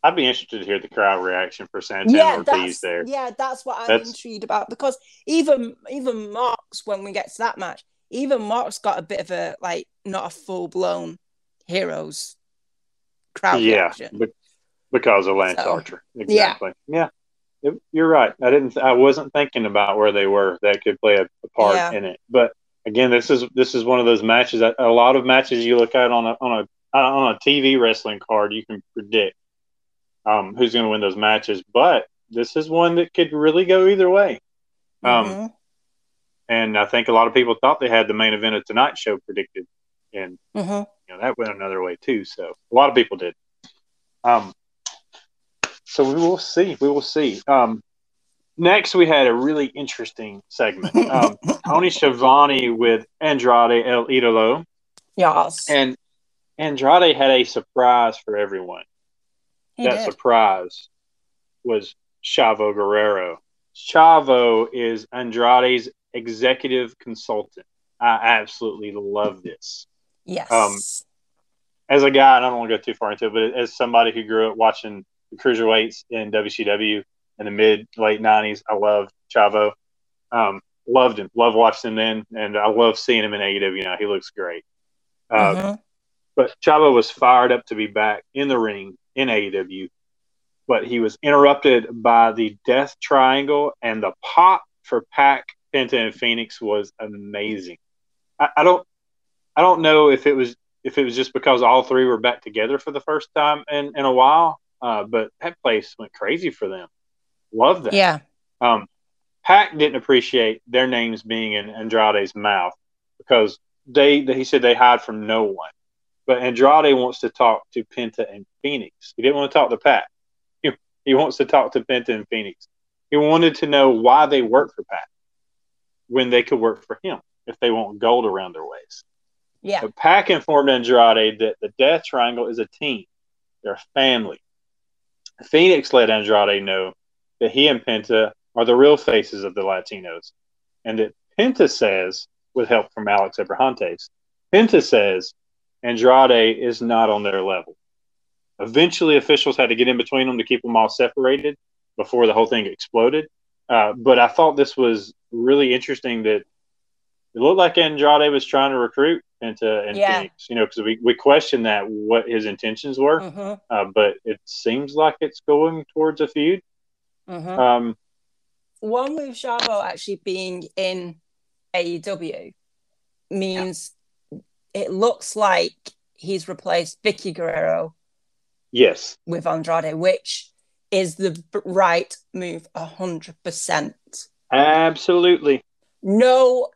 I'd be interested to hear the crowd reaction for Santana Ortiz there. Yeah, that's what I'm intrigued about, because even Mox, when we get to that match, even Mox got a bit of a, like, not a full-blown Heroes crowd reaction. Yeah, because of Lance Archer. Exactly. Yeah, you're right. I wasn't thinking about where they were. That could play a part in it. But, again, this is one of those matches. That, a lot of matches you look at on a TV wrestling card, you can predict. Who's going to win those matches? But this is one that could really go either way. Mm-hmm. And I think a lot of people thought they had the main event of tonight's show predicted, and that went another way too. So a lot of people did. So we will see. Next, we had a really interesting segment: Tony Schiavone with Andrade El Idolo. Yes, and Andrade had a surprise for everyone. Surprise was Chavo Guerrero. Chavo is Andrade's executive consultant. I absolutely love this. Yes. As a guy, and I don't want to go too far into it, but as somebody who grew up watching the cruiserweights in WCW in the mid-late 90s, I loved Chavo. Loved him. Loved watching him then, and I love seeing him in AEW now. He looks great. But Chavo was fired up to be back in the ring in AEW, but he was interrupted by the Death Triangle, and the pop for Pac, Penta, and Fénix was amazing. I don't know if it was just because all three were back together for the first time in a while, but that place went crazy for them. Love that. Yeah. Pac didn't appreciate their names being in Andrade's mouth because he said they hide from no one. But Andrade wants to talk to Penta and Fénix. He didn't want to talk to Pac. He wants to talk to Penta and Fénix. He wanted to know why they work for Pac when they could work for him if they want gold around their waist. Yeah. So Pac informed Andrade that the Death Triangle is a team. They're a family. Fénix let Andrade know that he and Penta are the real faces of the Latinos, and that Penta says, with help from Alex Eberhantes, Penta says Andrade is not on their level. Eventually, officials had to get in between them to keep them all separated before the whole thing exploded. But I thought this was really interesting that it looked like Andrade was trying to recruit Penta and Fénix, because we questioned that, what his intentions were. Mm-hmm. But it seems like it's going towards a feud. Mm-hmm. One with Chavo actually being in AEW means... It looks like he's replaced Vicky Guerrero with Andrade, which is the right move 100%. Absolutely. No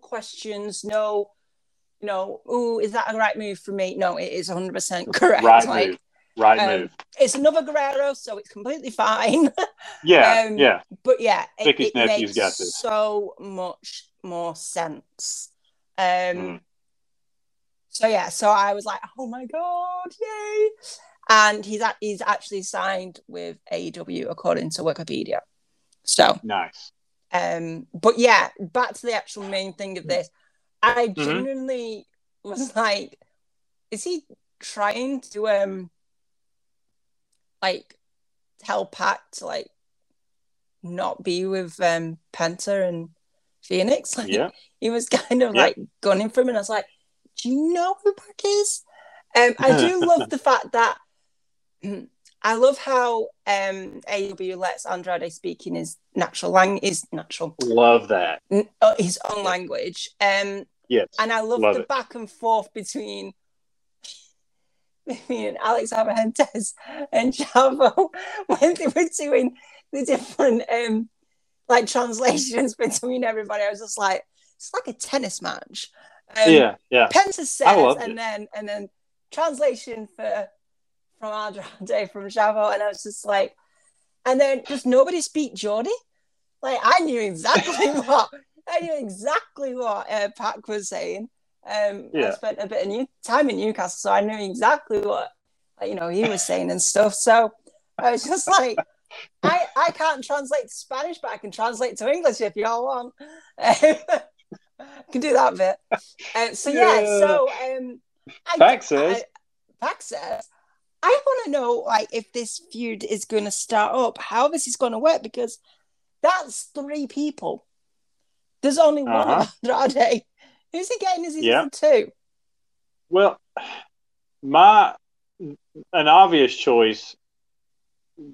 questions, ooh, is that a right move for me? No, it is 100% correct. Right move. It's another Guerrero, so it's completely fine. But yeah, Vicky's nephew's got this. So much more sense. So I was like, oh my God, yay. And he's actually signed with AEW according to Wikipedia. So nice. But yeah, back to the actual main thing of this. I genuinely was like, is he trying to tell Pac to not be with Penta and Fénix? He was kind of gunning for him, and I was like, do you know who Pac is? I do love the fact that I love how AEW lets Andrade speak in his natural language. Love that. His own language. And I love the back and forth between Alex Abrahantes and Chavo when they were doing the different translations between everybody. I was just like, it's like a tennis match. Penta says, and then translation from Andrade from Chavo, and I was just like, and then just nobody speak Geordie. Like I knew exactly what Pac was saying. I spent a bit of time in Newcastle, so I knew exactly what he was saying and stuff. So I was just like, I can't translate to Spanish, but I can translate to English if y'all want. Can do that bit. Pac says, I want to know, like, if this feud is going to start up, how this is going to work, because that's three people. There's only one Andrade. Who's he getting as his two? Well, an obvious choice,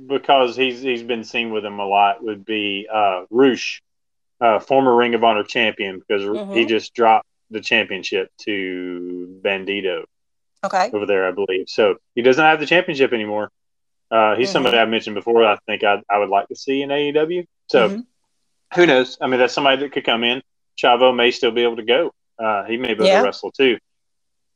because he's been seen with him a lot, would be Rush, former Ring of Honor champion, because he just dropped the championship to Bandito. Okay. Over there, I believe. So he doesn't have the championship anymore. He's somebody I mentioned before I think I would like to see in AEW. So who knows? I mean, that's somebody that could come in. Chavo may still be able to go. He may be able to wrestle too.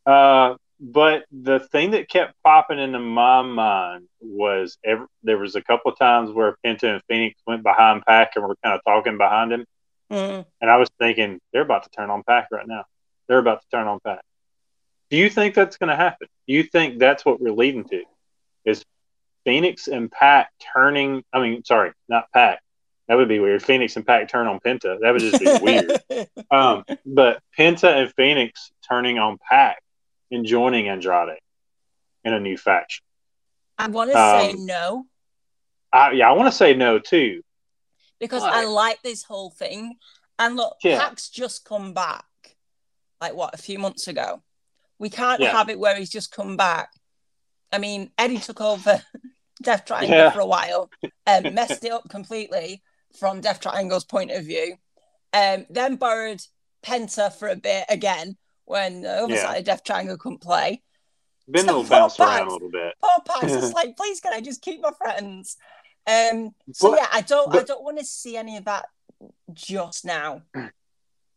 But the thing that kept popping into my mind was there was a couple of times where Penta and Fénix went behind Pac and were kind of talking behind him. And I was thinking, they're about to turn on Pac right now. They're about to turn on Pac. Do you think that's going to happen? Do you think that's what we're leading to? Is Fénix and Pac turning? I mean, sorry, not Pac. That would be weird. Fénix and Pac turn on Penta. That would just be weird. But Penta and Fénix turning on Pac and joining Andrade in a new faction. I want to say no. I want to say no too. Because I like this whole thing. And look, Pac's just come back. Like what, a few months ago? We can't have it where he's just come back. I mean, Eddie took over Death Triangle for a while and messed it up completely from Death Triangle's point of view. Then borrowed Penta for a bit again when the other side of Death Triangle couldn't play. Been a little bounce around a little bit. Poor Pax is like, please can I just keep my friends? I don't want to see any of that just now.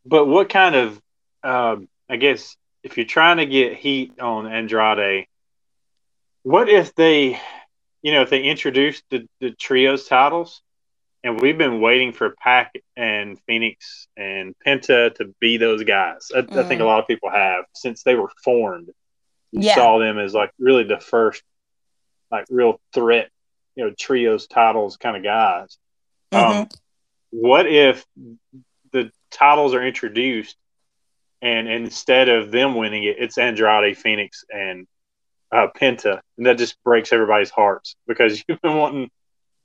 But what kind of, I guess, if you're trying to get heat on Andrade, what if they, if they introduced the trios titles, and we've been waiting for Pac and Fénix and Penta to be those guys. I think a lot of people have since they were formed. You saw them as like really the first, like real threat, trios titles kind of guys. What if the titles are introduced? And instead of them winning it, it's Andrade, Fénix, and Penta, and that just breaks everybody's hearts because you've been wanting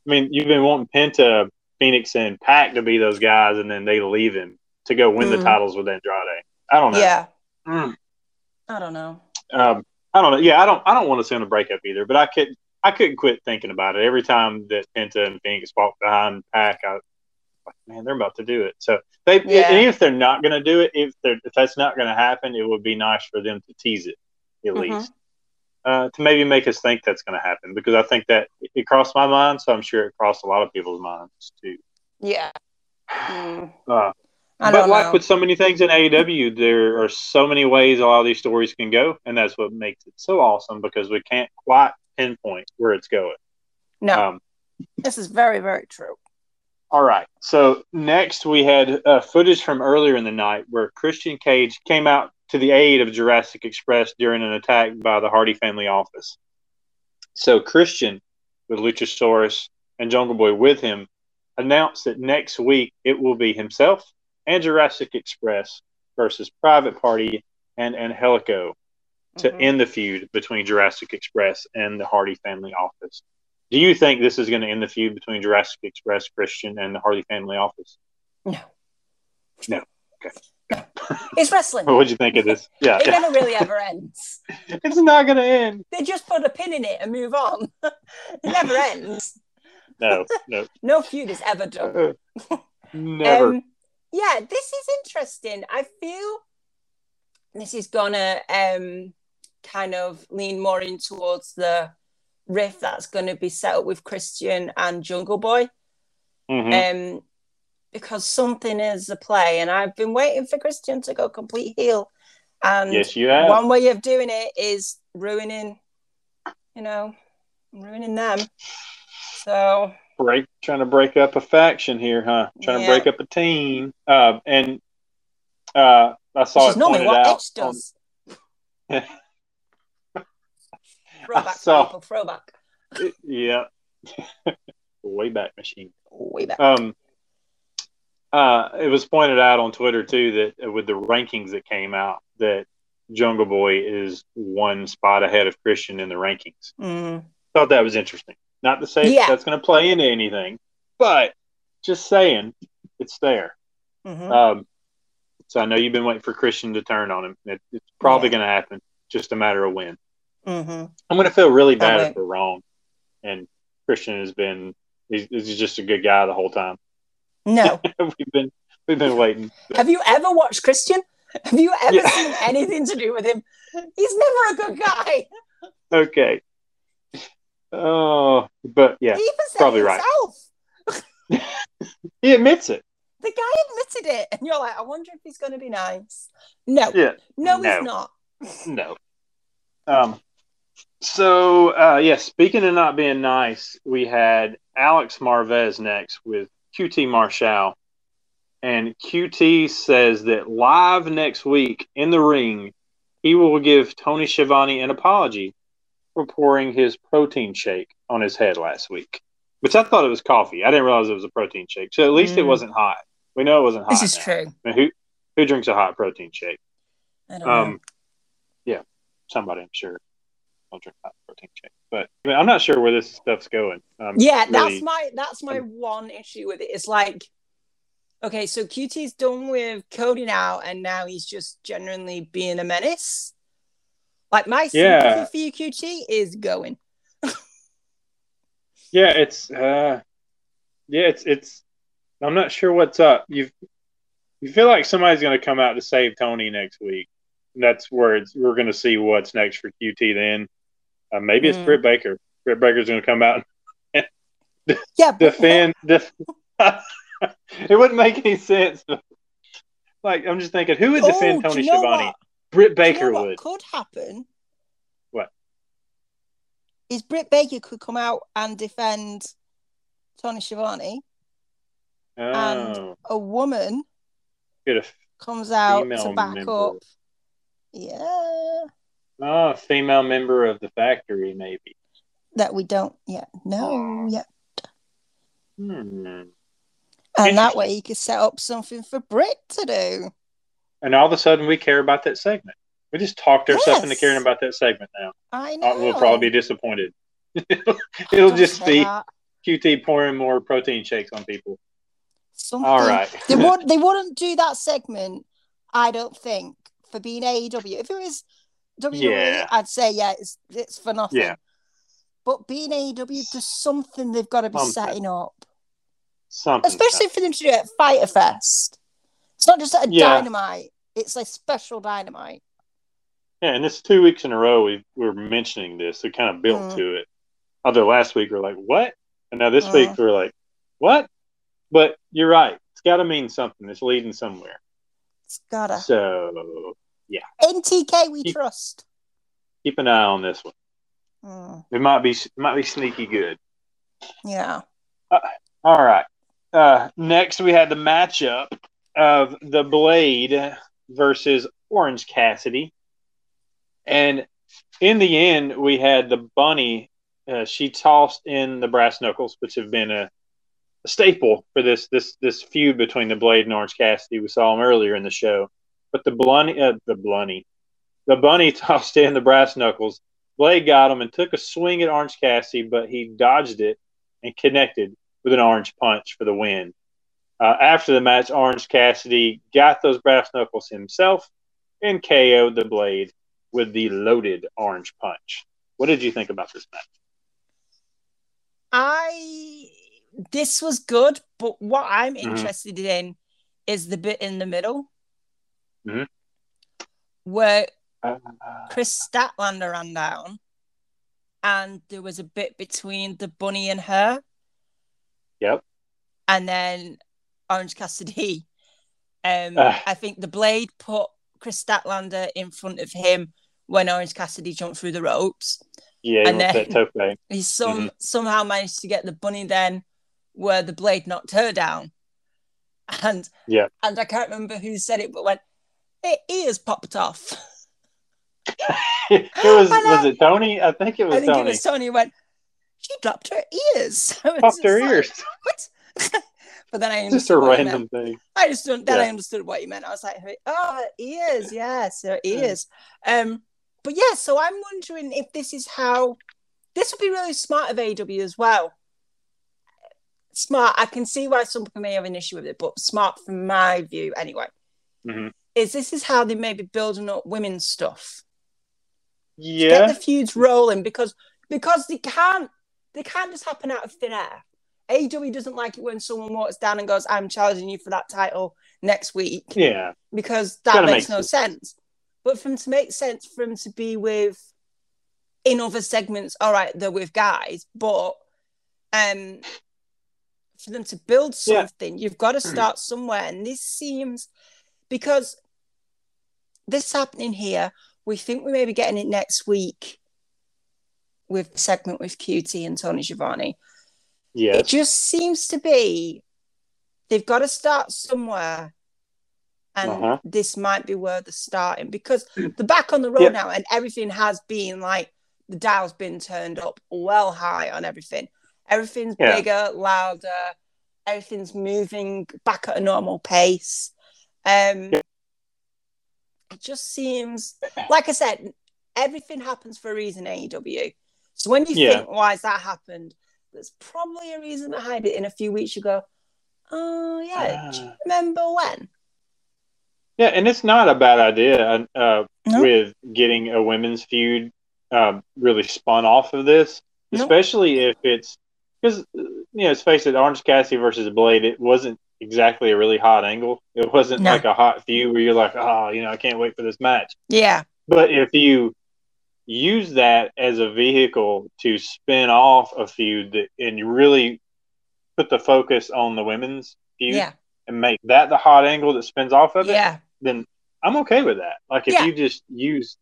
Penta, Fénix, and Pac to be those guys, and then they leave him to go win the titles with Andrade. I don't know. Yeah. I don't know. I don't know. Yeah, I don't want to see him break up either, but I couldn't quit thinking about it every time that Penta and Fénix walked behind Pac. Man, they're about to do it. So and if they're not going to do it, if that's not going to happen, it would be nice for them to tease it at least to maybe make us think that's going to happen. Because I think that it crossed my mind, so I'm sure it crossed a lot of people's minds too. Yeah. Like with so many things in AEW, there are so many ways a lot of these stories can go, and that's what makes it so awesome because we can't quite pinpoint where it's going. No, this is very, very true. All right, so next we had footage from earlier in the night where Christian Cage came out to the aid of Jurassic Express during an attack by the Hardy family office. So Christian, with Luchasaurus and Jungle Boy with him, announced that next week it will be himself and Jurassic Express versus Private Party and Angelico to end the feud between Jurassic Express and the Hardy family office. Do you think this is going to end the feud between Jurassic Express, Christian, and the Hardy family office? No. Okay. No. It's wrestling. What would you think of this? Yeah. It never really ever ends. It's not going to end. They just put a pin in it and move on. It never ends. No. No feud is ever done. Never. This is interesting. I feel this is going to kind of lean more in towards the riff that's going to be set up with Christian and Jungle Boy. because something is a play. And I've been waiting for Christian to go complete heel. And yes, you have. One way of doing it is ruining them. So trying to break up a faction here, huh? Trying to break up a team. And I saw it pointed out. Throwback. Yeah. Wayback machine. Wayback. It was pointed out on Twitter too that with the rankings that came out, that Jungle Boy is one spot ahead of Christian in the rankings. Mm. Thought that was interesting. Not to say that's going to play into anything, but just saying it's there. Mm-hmm. So I know you've been waiting for Christian to turn on him. It's probably going to happen. Just a matter of when. Mm-hmm. I'm going to feel really bad if we're wrong. And Christian has been—he's just a good guy the whole time. No, we've been waiting. Have you ever watched Christian? Have you ever seen anything to do with him? He's never a good guy. Okay. Oh, but he even said probably right. He admits it. The guy admitted it, and you're like, I wonder if he's going to be nice. No, no, he's not. No. So, speaking of not being nice, we had Alex Marvez next with QT Marshall. And QT says that live next week in the ring, he will give Tony Schiavone an apology for pouring his protein shake on his head last week, which I thought it was coffee. I didn't realize it was a protein shake. So at least it wasn't hot. We know it wasn't hot. This is true. I mean, who drinks a hot protein shake? I don't know. Yeah, somebody, I'm sure. I'll drink that protein shake, but I mean, I'm not sure where this stuff's going. That's my one issue with it. It's like, okay, so QT's done with coding out, and now he's just genuinely being a menace. Like my sympathy for you, QT, is going. It's. I'm not sure what's up. You feel like somebody's going to come out to save Tony next week. And that's where we're going to see what's next for QT then. Maybe it's Britt Baker. Britt Baker's going to come out and defend. It wouldn't make any sense. Like, I'm just thinking, who would defend Tony Schiavone? Britt Baker would. What could happen? What? Is Britt Baker could come out and defend Tony Schiavone. Oh. And a woman comes out to back up. Yeah. Oh, female member of the factory, maybe. That we don't yet know yet. And that way you could set up something for Britt to do. And all of a sudden we care about that segment. We just talked ourselves into caring about that segment now. I know. We'll probably be disappointed. It'll just be QT pouring more protein shakes on people. Something. All right. They wouldn't do that segment, I don't think. For being AEW, if it was WWE, I'd say it's for nothing. Yeah. But being AEW, there's something they've got to be setting up. Something, especially for them to do it at Fyter Fest. It's not just a Dynamite; it's a special Dynamite. Yeah, and this 2 weeks in a row we're mentioning this. We kind of built to it. Although last week we're like, "What?" and now this week we're like, "What?" But you're right; it's got to mean something. It's leading somewhere. It's gotta. So. Yeah. NTK, we trust. Keep an eye on this one. It might be sneaky good. Yeah. All right. Next, we had the matchup of The Blade versus Orange Cassidy, and in the end, we had the Bunny. She tossed in the brass knuckles, which have been a staple for this feud between The Blade and Orange Cassidy. We saw him earlier in the show. But the Bunny tossed in the brass knuckles. Blade got him and took a swing at Orange Cassidy, but he dodged it and connected with an orange punch for the win. After the match, Orange Cassidy got those brass knuckles himself and KO'd the Blade with the loaded orange punch. What did you think about this match? This was good, but what I'm interested in is the bit in the middle. Mm-hmm. Where Chris Statlander ran down, and there was a bit between the Bunny and her. Yep. And then Orange Cassidy. I think the Blade put Chris Statlander in front of him when Orange Cassidy jumped through the ropes. Yeah, and then totally. He somehow managed to get the bunny then where the Blade knocked her down. And yeah. And I can't remember who said it, but went, her ears popped off. Was it Tony? I think it was Tony. It was Tony who went, she dropped her ears. Popped her ears. What? But then I understood just a random thing. I understood what he meant. I was like, her ears, yes, her ears. Yeah. But yeah, so I'm wondering if this is how this would be really smart of AEW as well. Smart. I can see why some people may have an issue with it, but smart from my view anyway. Mm-hmm. This is how they may be building up women's stuff. Yeah. Get the feuds rolling because they can't just happen out of thin air. AEW doesn't like it when someone walks down and goes, I'm challenging you for that title next week. Yeah. Because that makes no sense. But for them to make sense, for them to be with in other segments, all right, they're with guys, but for them to build something, you've got to start somewhere. And this seems, because this is happening here, we think we may be getting it next week with the segment with QT and Tony Schiavone. Yes. It just seems to be they've got to start somewhere, and this might be where they're starting because they're back on the road now, and everything has been like the dial's been turned up well high on everything. Everything's bigger, louder, everything's moving back at a normal pace. It just seems, like I said, everything happens for a reason, AEW. So when you think, why has that happened? There's probably a reason behind it. In a few weeks, you go, oh, yeah, do you remember when? Yeah, and it's not a bad idea with getting a women's feud really spun off of this, especially if it's, because, let's face it, Orange Cassidy versus Blade, it wasn't exactly a really hot angle. It wasn't like a hot feud where you're like, oh, I can't wait for this match. Yeah. But if you use that as a vehicle to spin off a feud and you really put the focus on the women's feud and make that the hot angle that spins off of it, then I'm okay with that. Like if you just use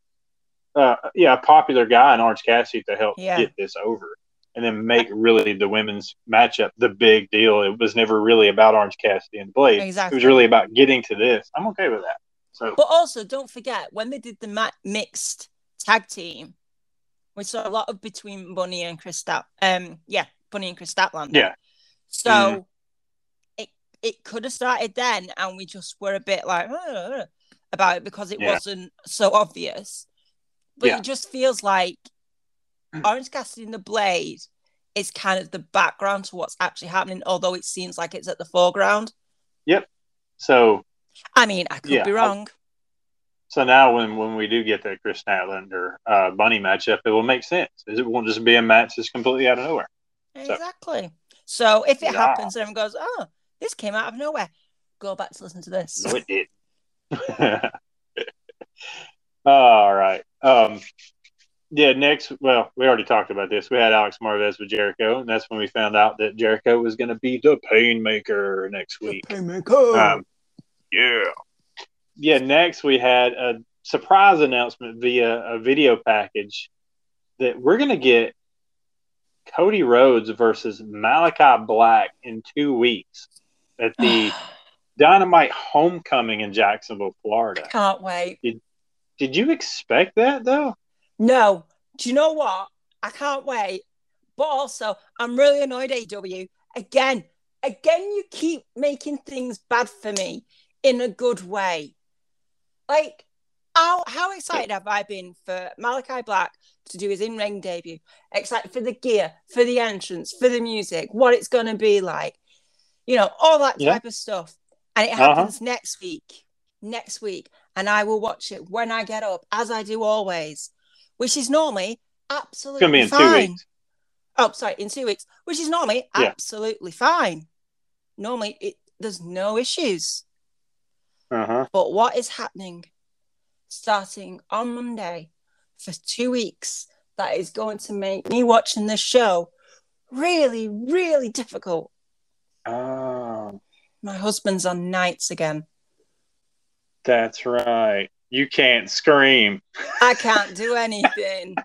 a popular guy in Orange Cassidy to help get this over and then make really the women's matchup the big deal. It was never really about Orange Cassidy and Blade. Exactly. It was really about getting to this. I'm okay with that. So, but also don't forget when they did the mixed tag team, we saw a lot of between Bunny and Chris Statlander. Yeah. So it could have started then, and we just were a bit like about it because it wasn't so obvious. But it just feels like Orange Cassidy and the Blade is kind of the background to what's actually happening, although it seems like it's at the foreground. Yep. So I mean, I could be wrong. So now when we do get that Chris Statlander Bunny matchup, it will make sense. It won't just be a match that's completely out of nowhere. Exactly. So if it happens and everyone goes, oh, this came out of nowhere, go back to listen to this. No, it did. All right. Next, well, we already talked about this. We had Alex Marvez with Jericho, and that's when we found out that Jericho was going to be the Painmaker next week. The Painmaker. Next we had a surprise announcement via a video package that we're going to get Cody Rhodes versus Malachi Black in 2 weeks at the Dynamite Homecoming in Jacksonville, Florida. Can't wait. Did you expect that, though? No. Do you know what? I can't wait. But also, I'm really annoyed, AEW. Again, you keep making things bad for me in a good way. Like, how excited have I been for Malachi Black to do his in-ring debut? Excited for the gear, for the entrance, for the music, what it's going to be like. All that type of stuff. And it happens next week. And I will watch it when I get up, as I do always, which is normally absolutely fine. It's going to be in 2 weeks. Oh, sorry, in 2 weeks, which is normally absolutely fine. Normally, there's no issues. But what is happening starting on Monday for 2 weeks that is going to make me watching this show really, really difficult. My husband's on nights again. That's right. You can't scream. I can't do anything.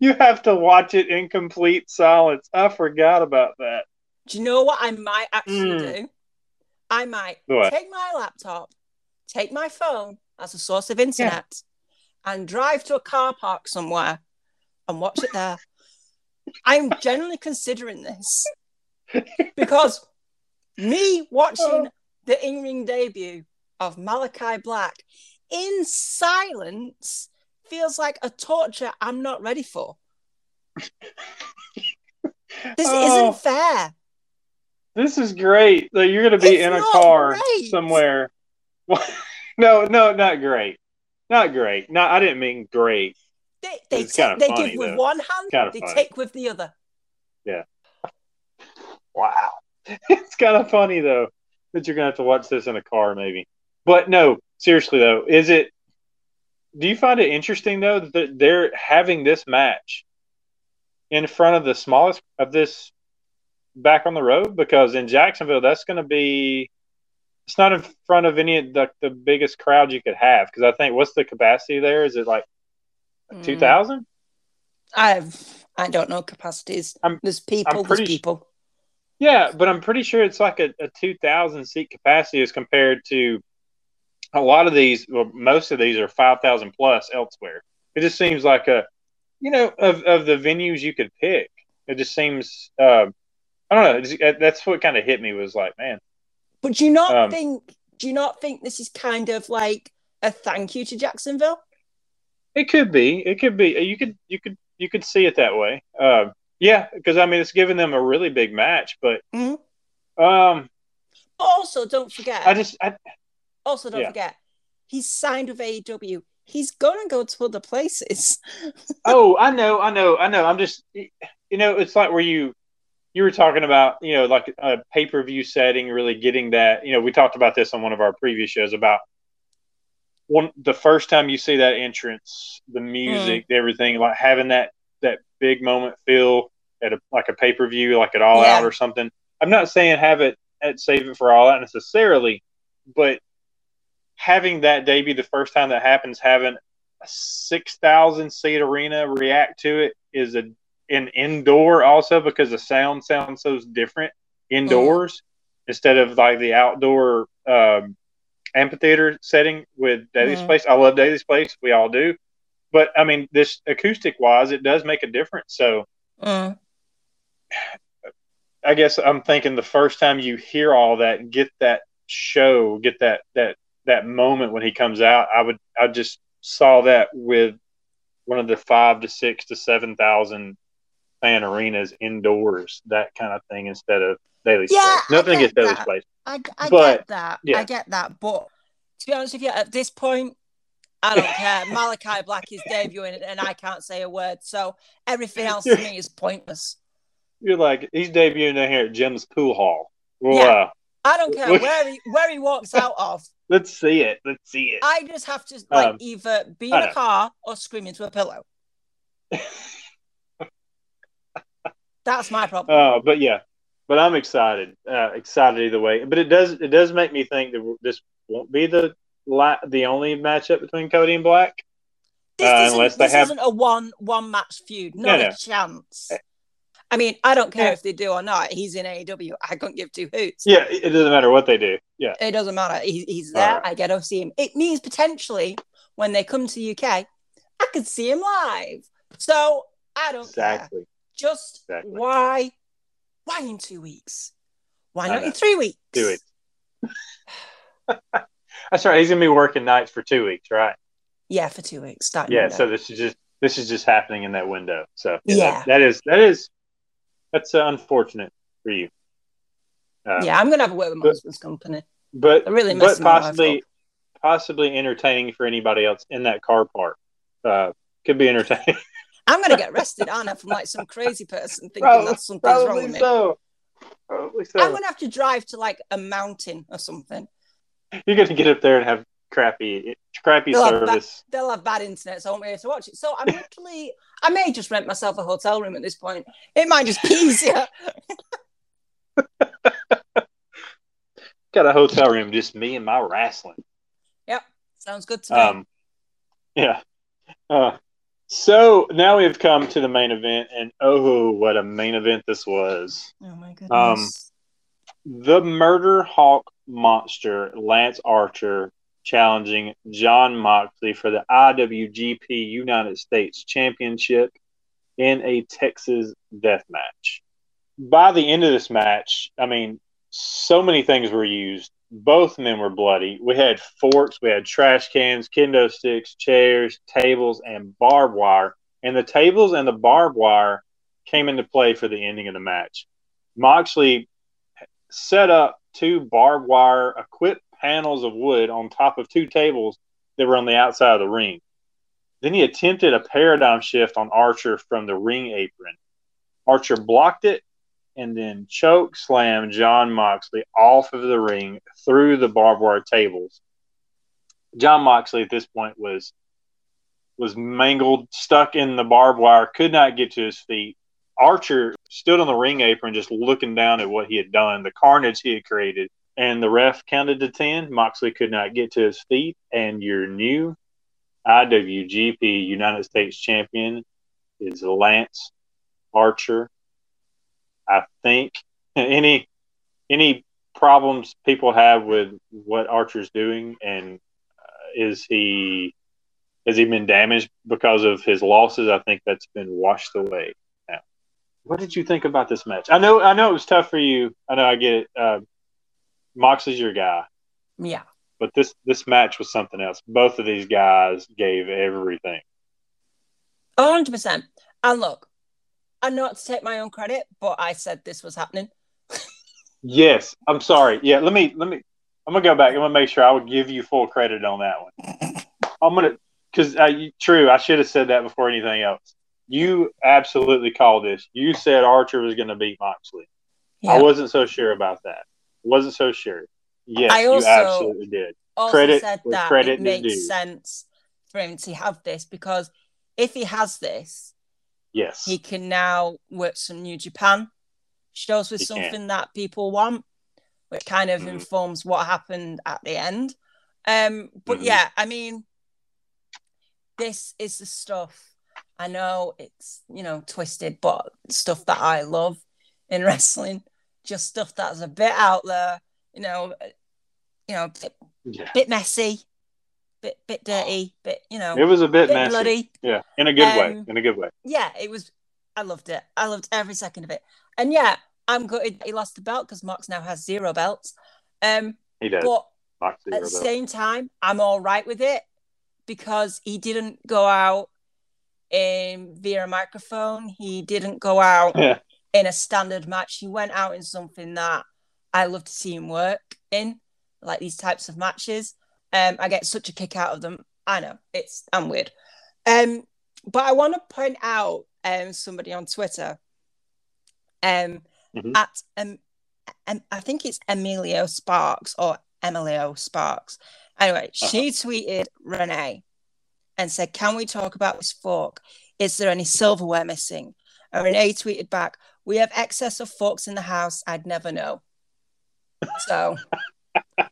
You have to watch it in complete silence. I forgot about that. Do you know what I might actually do? I might take my laptop, take my phone as a source of internet, and drive to a car park somewhere and watch it there. I'm generally considering this because me watching the in-ring debut of Malachi Black in silence feels like a torture I'm not ready for. This isn't fair. This is great. So you're going to be in a car somewhere. No, not great. Not great. No, I didn't mean great. They give with one hand, they take with the other. Yeah. Wow. It's kind of funny, though, that you're going to have to watch this in a car, maybe. But no, seriously, though, do you find it interesting, though, that they're having this match in front of the smallest of this back on the road? Because in Jacksonville, that's going to be – it's not in front of any of the biggest crowd you could have. Because I think – what's the capacity there? Is it like 2,000? I don't know capacities. There's people. Yeah, but I'm pretty sure it's like a 2,000-seat capacity as compared to a lot of these. Well, most of these are 5,000-plus elsewhere. It just seems like of the venues you could pick, it just seems, I don't know, that's what kind of hit me was like, man. But do you not think this is kind of like a thank you to Jacksonville? It could be. It could be. You could see it that way. Yeah, because, I mean, it's giving them a really big match, but... Mm-hmm. Also, don't forget... forget, he's signed with AEW. He's going to go to other places. I know. I'm just... You know, it's like where you were talking about, you know, like a pay-per-view setting, really getting that... You know, we talked about this on one of our previous shows about the first time you see that entrance, the music, everything, like having that big moment feel... at a pay-per-view, like an All Out or something. I'm not saying save it for All Out necessarily, but having that debut the first time that happens, having a 6,000-seat arena react to it is an indoor also, because the sound sounds so different indoors instead of like the outdoor amphitheater setting with Daily's Place. I love Daily's Place. We all do. But, I mean, this acoustic-wise, it does make a difference, so... I guess I'm thinking the first time you hear all that, get that show, get that moment when he comes out. I just saw that with one of the 5,000 to 6,000 to 7,000 fan arenas indoors, that kind of thing, instead of Daily's Place. Nothing against Daily's Place. I get that. Yeah. I get that. But to be honest with you, at this point, I don't care. Malachi Black is debuting and I can't say a word. So everything else to me is pointless. You're like, he's debuting down here at Jim's Pool Hall. Well, I don't care where he walks out of. Let's see it. I just have to either be in a car or scream into a pillow. That's my problem. But I'm excited. Excited either way. But it does make me think that this won't be the only matchup between Cody and Black. This isn't a one match feud. Not a chance. I mean, I don't care if they do or not. He's in AEW. I couldn't give two hoots. Yeah, it doesn't matter what they do. Yeah, it doesn't matter. He's there. Right. I get to see him. It means potentially when they come to UK, I could see him live. So I don't care. Just why in 2 weeks? Why not in 3 weeks? Do it. That's right. He's gonna be working nights for 2 weeks, right? Yeah, for 2 weeks. So this is just happening in that window. So That's unfortunate for you. I'm going to have a word with my husband's company. But I'm really messing my life up. Possibly entertaining for anybody else in that car park. Could be entertaining. I'm going to get arrested, aren't I, from like some crazy person thinking something's wrong with me. Probably so. I'm going to have to drive to like a mountain or something. You're going to get up there and have crappy service. They'll have bad internet, so I won't be able to watch it. So I may just rent myself a hotel room at this point. It might just be easier. Got a hotel room, just me and my wrestling. Yep. Sounds good to me. Yeah. So now we've come to the main event, and oh, what a main event this was. Oh, my goodness. The Murder Hawk Monster, Lance Archer, challenging John Moxley for the IWGP United States Championship in a Texas death match. By the end of this match, I mean, so many things were used. Both men were bloody. We had forks, we had trash cans, kendo sticks, chairs, tables, and barbed wire. And the tables and the barbed wire came into play for the ending of the match. Moxley set up two barbed wire equipped panels of wood on top of two tables that were on the outside of the ring. Then he attempted a paradigm shift on Archer from the ring apron. Archer blocked it and then choke slammed John Moxley off of the ring through the barbed wire tables. John Moxley at this point was mangled, stuck in the barbed wire, could not get to his feet. Archer stood on the ring apron just looking down at what he had done, the carnage he had created, and the ref counted to 10. Moxley could not get to his feet, and your new IWGP United States champion is Lance Archer. I think any problems people have with what Archer's doing, and has he been damaged because of his losses? I think that's been washed away now. What did you think about this match? I know it was tough for you. I know, I get it. Moxley's your guy. Yeah. But this match was something else. Both of these guys gave everything. 100%. And look, I'm not to take my own credit, but I said this was happening. Yes, I'm sorry. Yeah, let me. I'm gonna go back. I'm gonna make sure I would give you full credit on that one. True. I should have said that before anything else. You absolutely called this. You said Archer was gonna beat Moxley. Yeah. I wasn't so sure about that. Wasn't so sure. Yes, you absolutely did. Credit makes sense for him to have this, because if he has this, yes, he can now work some New Japan shows with something that people want, which kind of informs what happened at the end. But yeah, I mean, this is the stuff. I know it's, twisted, but stuff that I love in wrestling, just stuff that's a bit out there, bit messy, bit dirty, but it was a bit messy. Bloody. Yeah, in a good way. In a good way. Yeah, it was. I loved it. I loved every second of it. And yeah, I'm gutted he lost the belt, because Mox now has 0 belts. He does. But at the same time, I'm all right with it, because he didn't go out via a microphone. He didn't go out in a standard match. He went out in something that I love to see him work in, like these types of matches. I get such a kick out of them. I know, I'm weird. But I want to point out somebody on Twitter, I think it's Emilio Sparks or Emilio Sparks. Anyway, she tweeted Renee and said, "Can we talk about this fork? Is there any silverware missing?" And Renee tweeted back, "We have excess of forks in the house. I'd never know." So...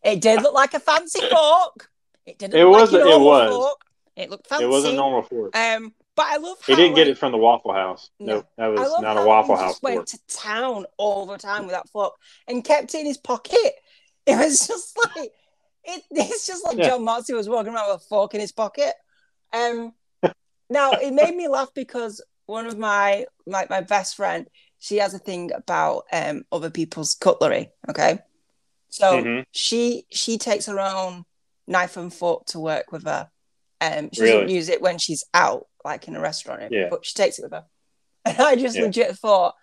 It did look like a fancy fork. It didn't. It was a normal fork. It looked fancy. It was a normal fork. But I love how he didn't get it from the Waffle House. No, that was not a Waffle House fork. Went to town all the time with that fork and kept it in his pocket. It was just like it's just like John Moxley was walking around with a fork in his pocket. Now it made me laugh, because one of my best friend, she has a thing about other people's cutlery. Okay. So she takes her own knife and fork to work with her. She doesn't use it when she's out, like in a restaurant, but she takes it with her. And I just legit thought,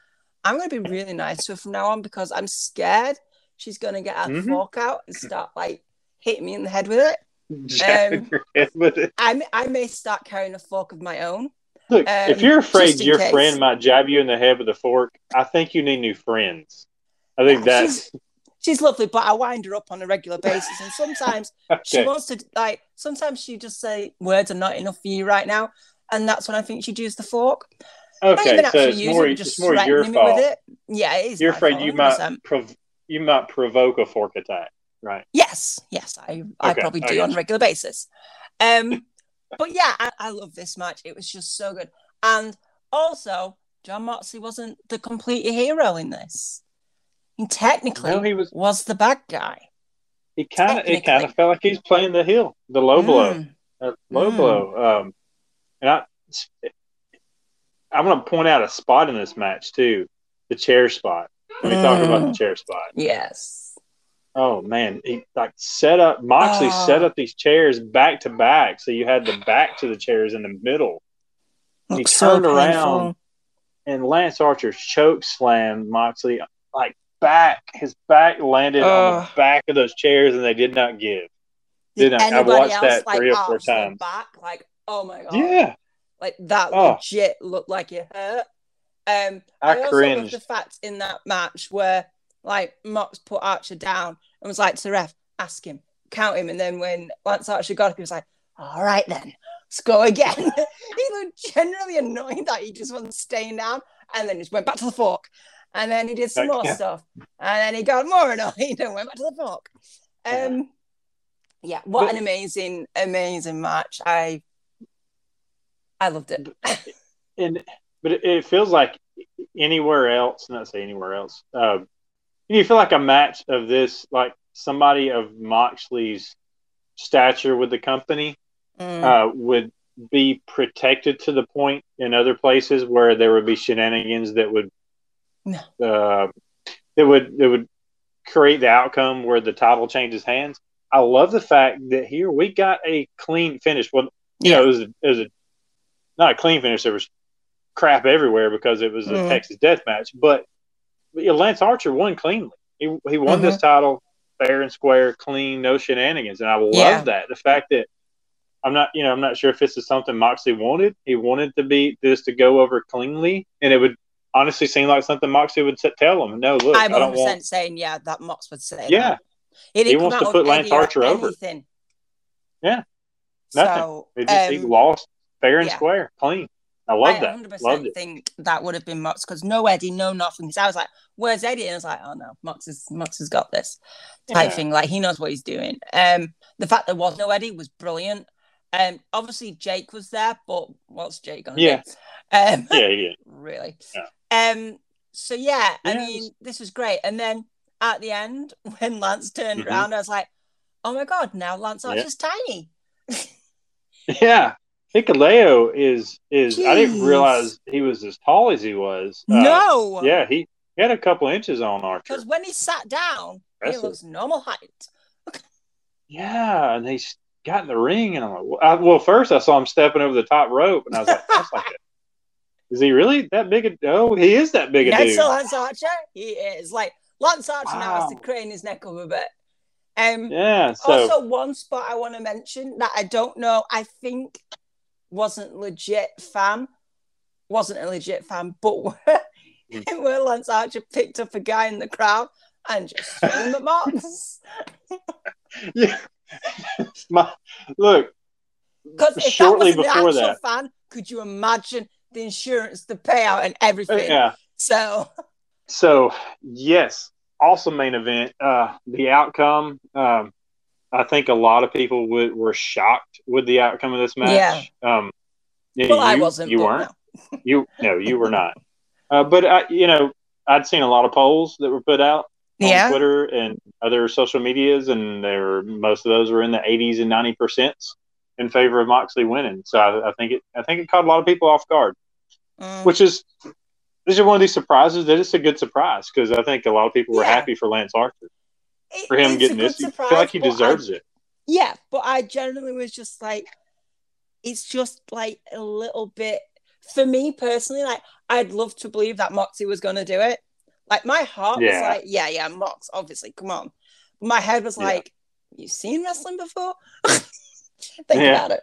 I'm going to be really nice to her from now on, because I'm scared she's going to get her fork out and start like hitting me in the head with it. I may start carrying a fork of my own. Look, if you're afraid your friend might jab you in the head with a fork, I think you need new friends. I think that's... She's lovely, but I wind her up on a regular basis, and sometimes she wants to sometimes she just say words are not enough for you right now, and that's when I think she'd use the fork. Okay, so it's more your fault. With it. Yeah, it is. You're afraid you might provoke a fork attack. right? Yes, I probably do on a regular basis. But yeah, I love this match. It was just so good. And also, John Moxley wasn't the complete hero in this. And technically, no, he was the bad guy. It kind of felt like he's playing the heel, the low blow, blow. And I'm going to point out a spot in this match too, the chair spot. Let me talk about the chair spot. Yes. Oh man, he set up these chairs back to back, so you had the back to the chairs in the middle. He turned around, and Lance Archer choke slammed Moxley like. His back landed on the back of those chairs, and they did not give. I've watched that three or four times. Back, like, oh my god, yeah, like that legit looked like it hurt. I also love the fact in that match where like Mox put Archer down and was like to the ref, ask him, count him, and then when Lance Archer got up, he was like, all right then, let's go again. He looked generally annoyed that he just wasn't staying down, and then just went back to the fork. And then he did some more stuff. And then he got more annoyed and went back to the fork. What an amazing, amazing match. I loved it. But it feels like anywhere else, not say anywhere else, you feel like a match of this, like somebody of Moxley's stature with the company would be protected to the point in other places where there would be shenanigans that would it would create the outcome where the title changes hands. I love the fact that here we got a clean finish. Well, you know, it was not a clean finish. There was crap everywhere because it was a Texas death match. But Lance Archer won cleanly. He won this title fair and square, clean, no shenanigans. And I love that. The fact that I'm not sure if this is something Moxley wanted. He wanted to be this to go over cleanly, and it would honestly seemed like something Moxley would tell him. No, look, I don't want... saying, that Mox would say. Yeah. He wants to put Lance Archer over. Yeah. Nothing. So, he lost fair and square, clean. I love that. I think that would have been Mox because no Eddie, no nothing. So I was like, where's Eddie? And I was like, oh no, Mox has got this type thing. Like, he knows what he's doing. The fact there was no Eddie was brilliant. Obviously, Jake was there, but what's Jake going to do? Yeah. Really. Yeah. This was great. And then at the end, when Lance turned around, I was like, oh my god, now Lance Archer's tiny. Yeah. Hikaleo is I didn't realize he was as tall as he was. No. Yeah, he had a couple inches on Archer. Because when he sat down, he was normal height. Yeah, and he got in the ring, and I'm like, well, first I saw him stepping over the top rope, and I was like, that's like it. Is he really that big? No, he is that big a dude. That's Lance Archer. He is. Like, Lance Archer now has to crane his neck up a bit. Also, one spot I want to mention that I don't know, I think wasn't a legit fan, but where Lance Archer picked up a guy in the crowd and just threw him at Mox. Yeah. Look, because if shortly that wasn't the actual fan, could you imagine the insurance, the payout, and everything? Yeah. So yes, awesome main event. The outcome, I think a lot of people were shocked with the outcome of this match. Yeah. I wasn't. You weren't. No. You were not. But I'd seen a lot of polls that were put out on Twitter and other social medias, and most of those were in the 80s and 90% in favor of Moxley winning. So I think it caught a lot of people off guard, which is one of these surprises that it's a good surprise because I think a lot of people were happy for Lance Archer for him getting this. I feel like he deserves it. Yeah, but I generally was just like, it's just like a little bit for me personally. Like, I'd love to believe that Moxley was going to do it. Like, my heart was like, Mox, obviously, come on. My head was like, you've seen wrestling before? Think about it.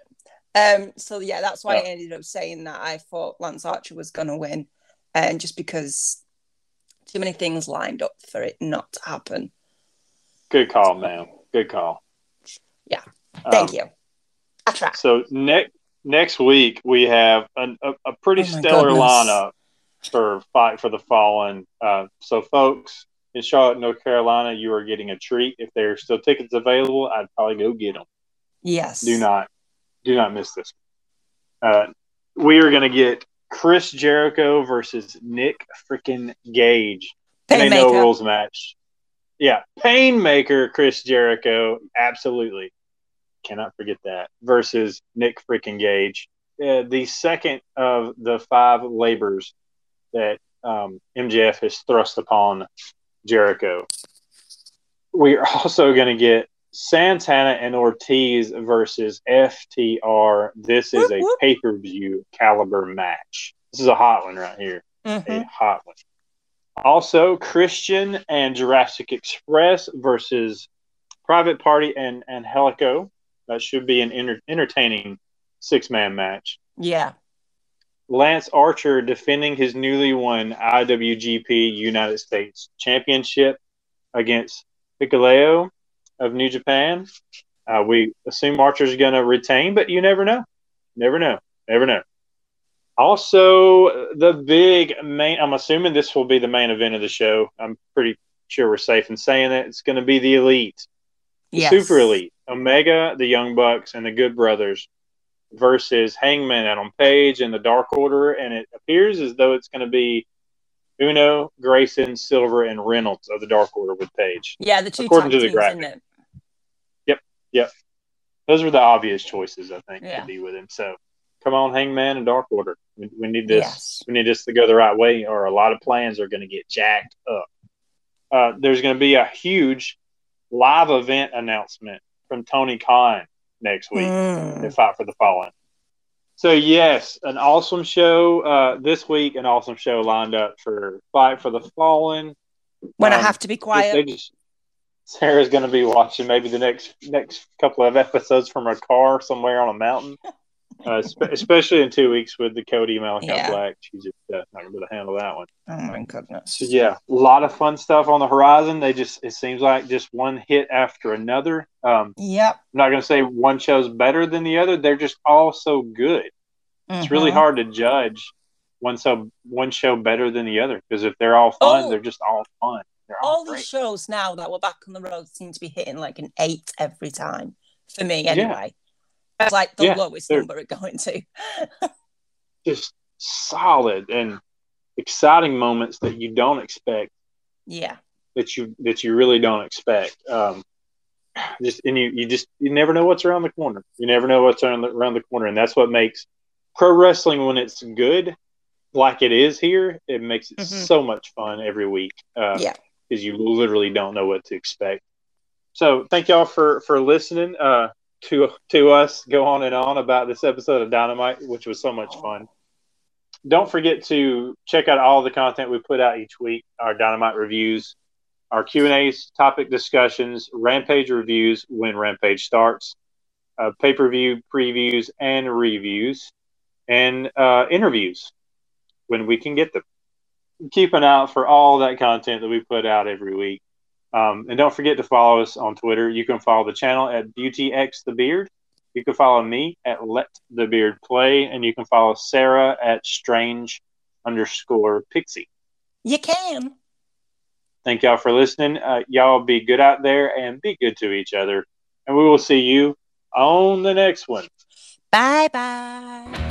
That's why I ended up saying that I thought Lance Archer was going to win. And just because too many things lined up for it not to happen. Good call, ma'am. Good call. Yeah. Thank you. I try. So next week, we have a pretty stellar lineup for Fight for the Fallen. So, folks, in Charlotte, North Carolina, you are getting a treat. If there are still tickets available, I'd probably go get them. Yes. Do not miss this. We are going to get Chris Jericho versus Nick freaking Gage. Pain maker. No rules match. Yeah. Painmaker Chris Jericho. Absolutely. Cannot forget that. Versus Nick freaking Gage. The second of the five labors that MJF has thrust upon Jericho. We are also going to get Santana and Ortiz versus FTR. This is a pay-per-view caliber match. This is a hot one right here. Mm-hmm. A hot one. Also, Christian and Jurassic Express versus Private Party and Helico. That should be an entertaining six-man match. Yeah. Lance Archer defending his newly won IWGP United States Championship against Piccolo of New Japan. We assume Archer's going to retain, but you never know. Never know. Also, the big main – I'm assuming this will be the main event of the show. I'm pretty sure we're safe in saying that. It's going to be the Elite. Yes. Super Elite. Omega, the Young Bucks, and the Good Brothers versus Hangman, Adam Page, and the Dark Order. And it appears as though it's going to be Uno, Grayson, Silver, and Reynolds of the Dark Order with Page. Yeah, the two according to the graphic. Yep. Those were the obvious choices, I think, to be with him. So, come on, Hangman and Dark Order. We need this. Yes. We need this to go the right way, or a lot of plans are going to get jacked up. There's going to be a huge live event announcement from Tony Khan next week to Fight for the Fallen. So, yes, an awesome show this week, an awesome show lined up for Fight for the Fallen. When I have to be quiet. Sarah's going to be watching maybe the next couple of episodes from her car somewhere on a mountain, especially in 2 weeks with the Cody Malakai Black. She's just not going to be able to handle that one. Oh, my goodness. So, yeah, a lot of fun stuff on the horizon. It seems like just one hit after another. I'm not going to say one show's better than the other. They're just all so good. Mm-hmm. It's really hard to judge one show better than the other because if they're all fun, they're just all fun. All the shows now that we're back on the road seem to be hitting like an 8 every time for me anyway. It's like the lowest number it's going to. Just solid and exciting moments that you don't expect. Yeah. That you really don't expect. You never know what's around the corner. You never know what's around the corner, and that's what makes pro wrestling when it's good, like it is here. It makes it so much fun every week. Because you literally don't know what to expect. So thank y'all for listening to us go on and on about this episode of Dynamite, which was so much fun. Don't forget to check out all the content we put out each week: our Dynamite reviews, our Q&As, topic discussions, Rampage reviews when Rampage starts, pay-per-view previews and reviews, and interviews when we can get them. Keep an eye out for all that content that we put out every week. And don't forget to follow us on Twitter. You can follow the channel at BeautyXTheBeard. You can follow me at Let the Beard Play, and you can follow Sarah at Strange_Pixie. You can. Thank y'all for listening. Y'all be good out there and be good to each other. And we will see you on the next one. Bye-bye.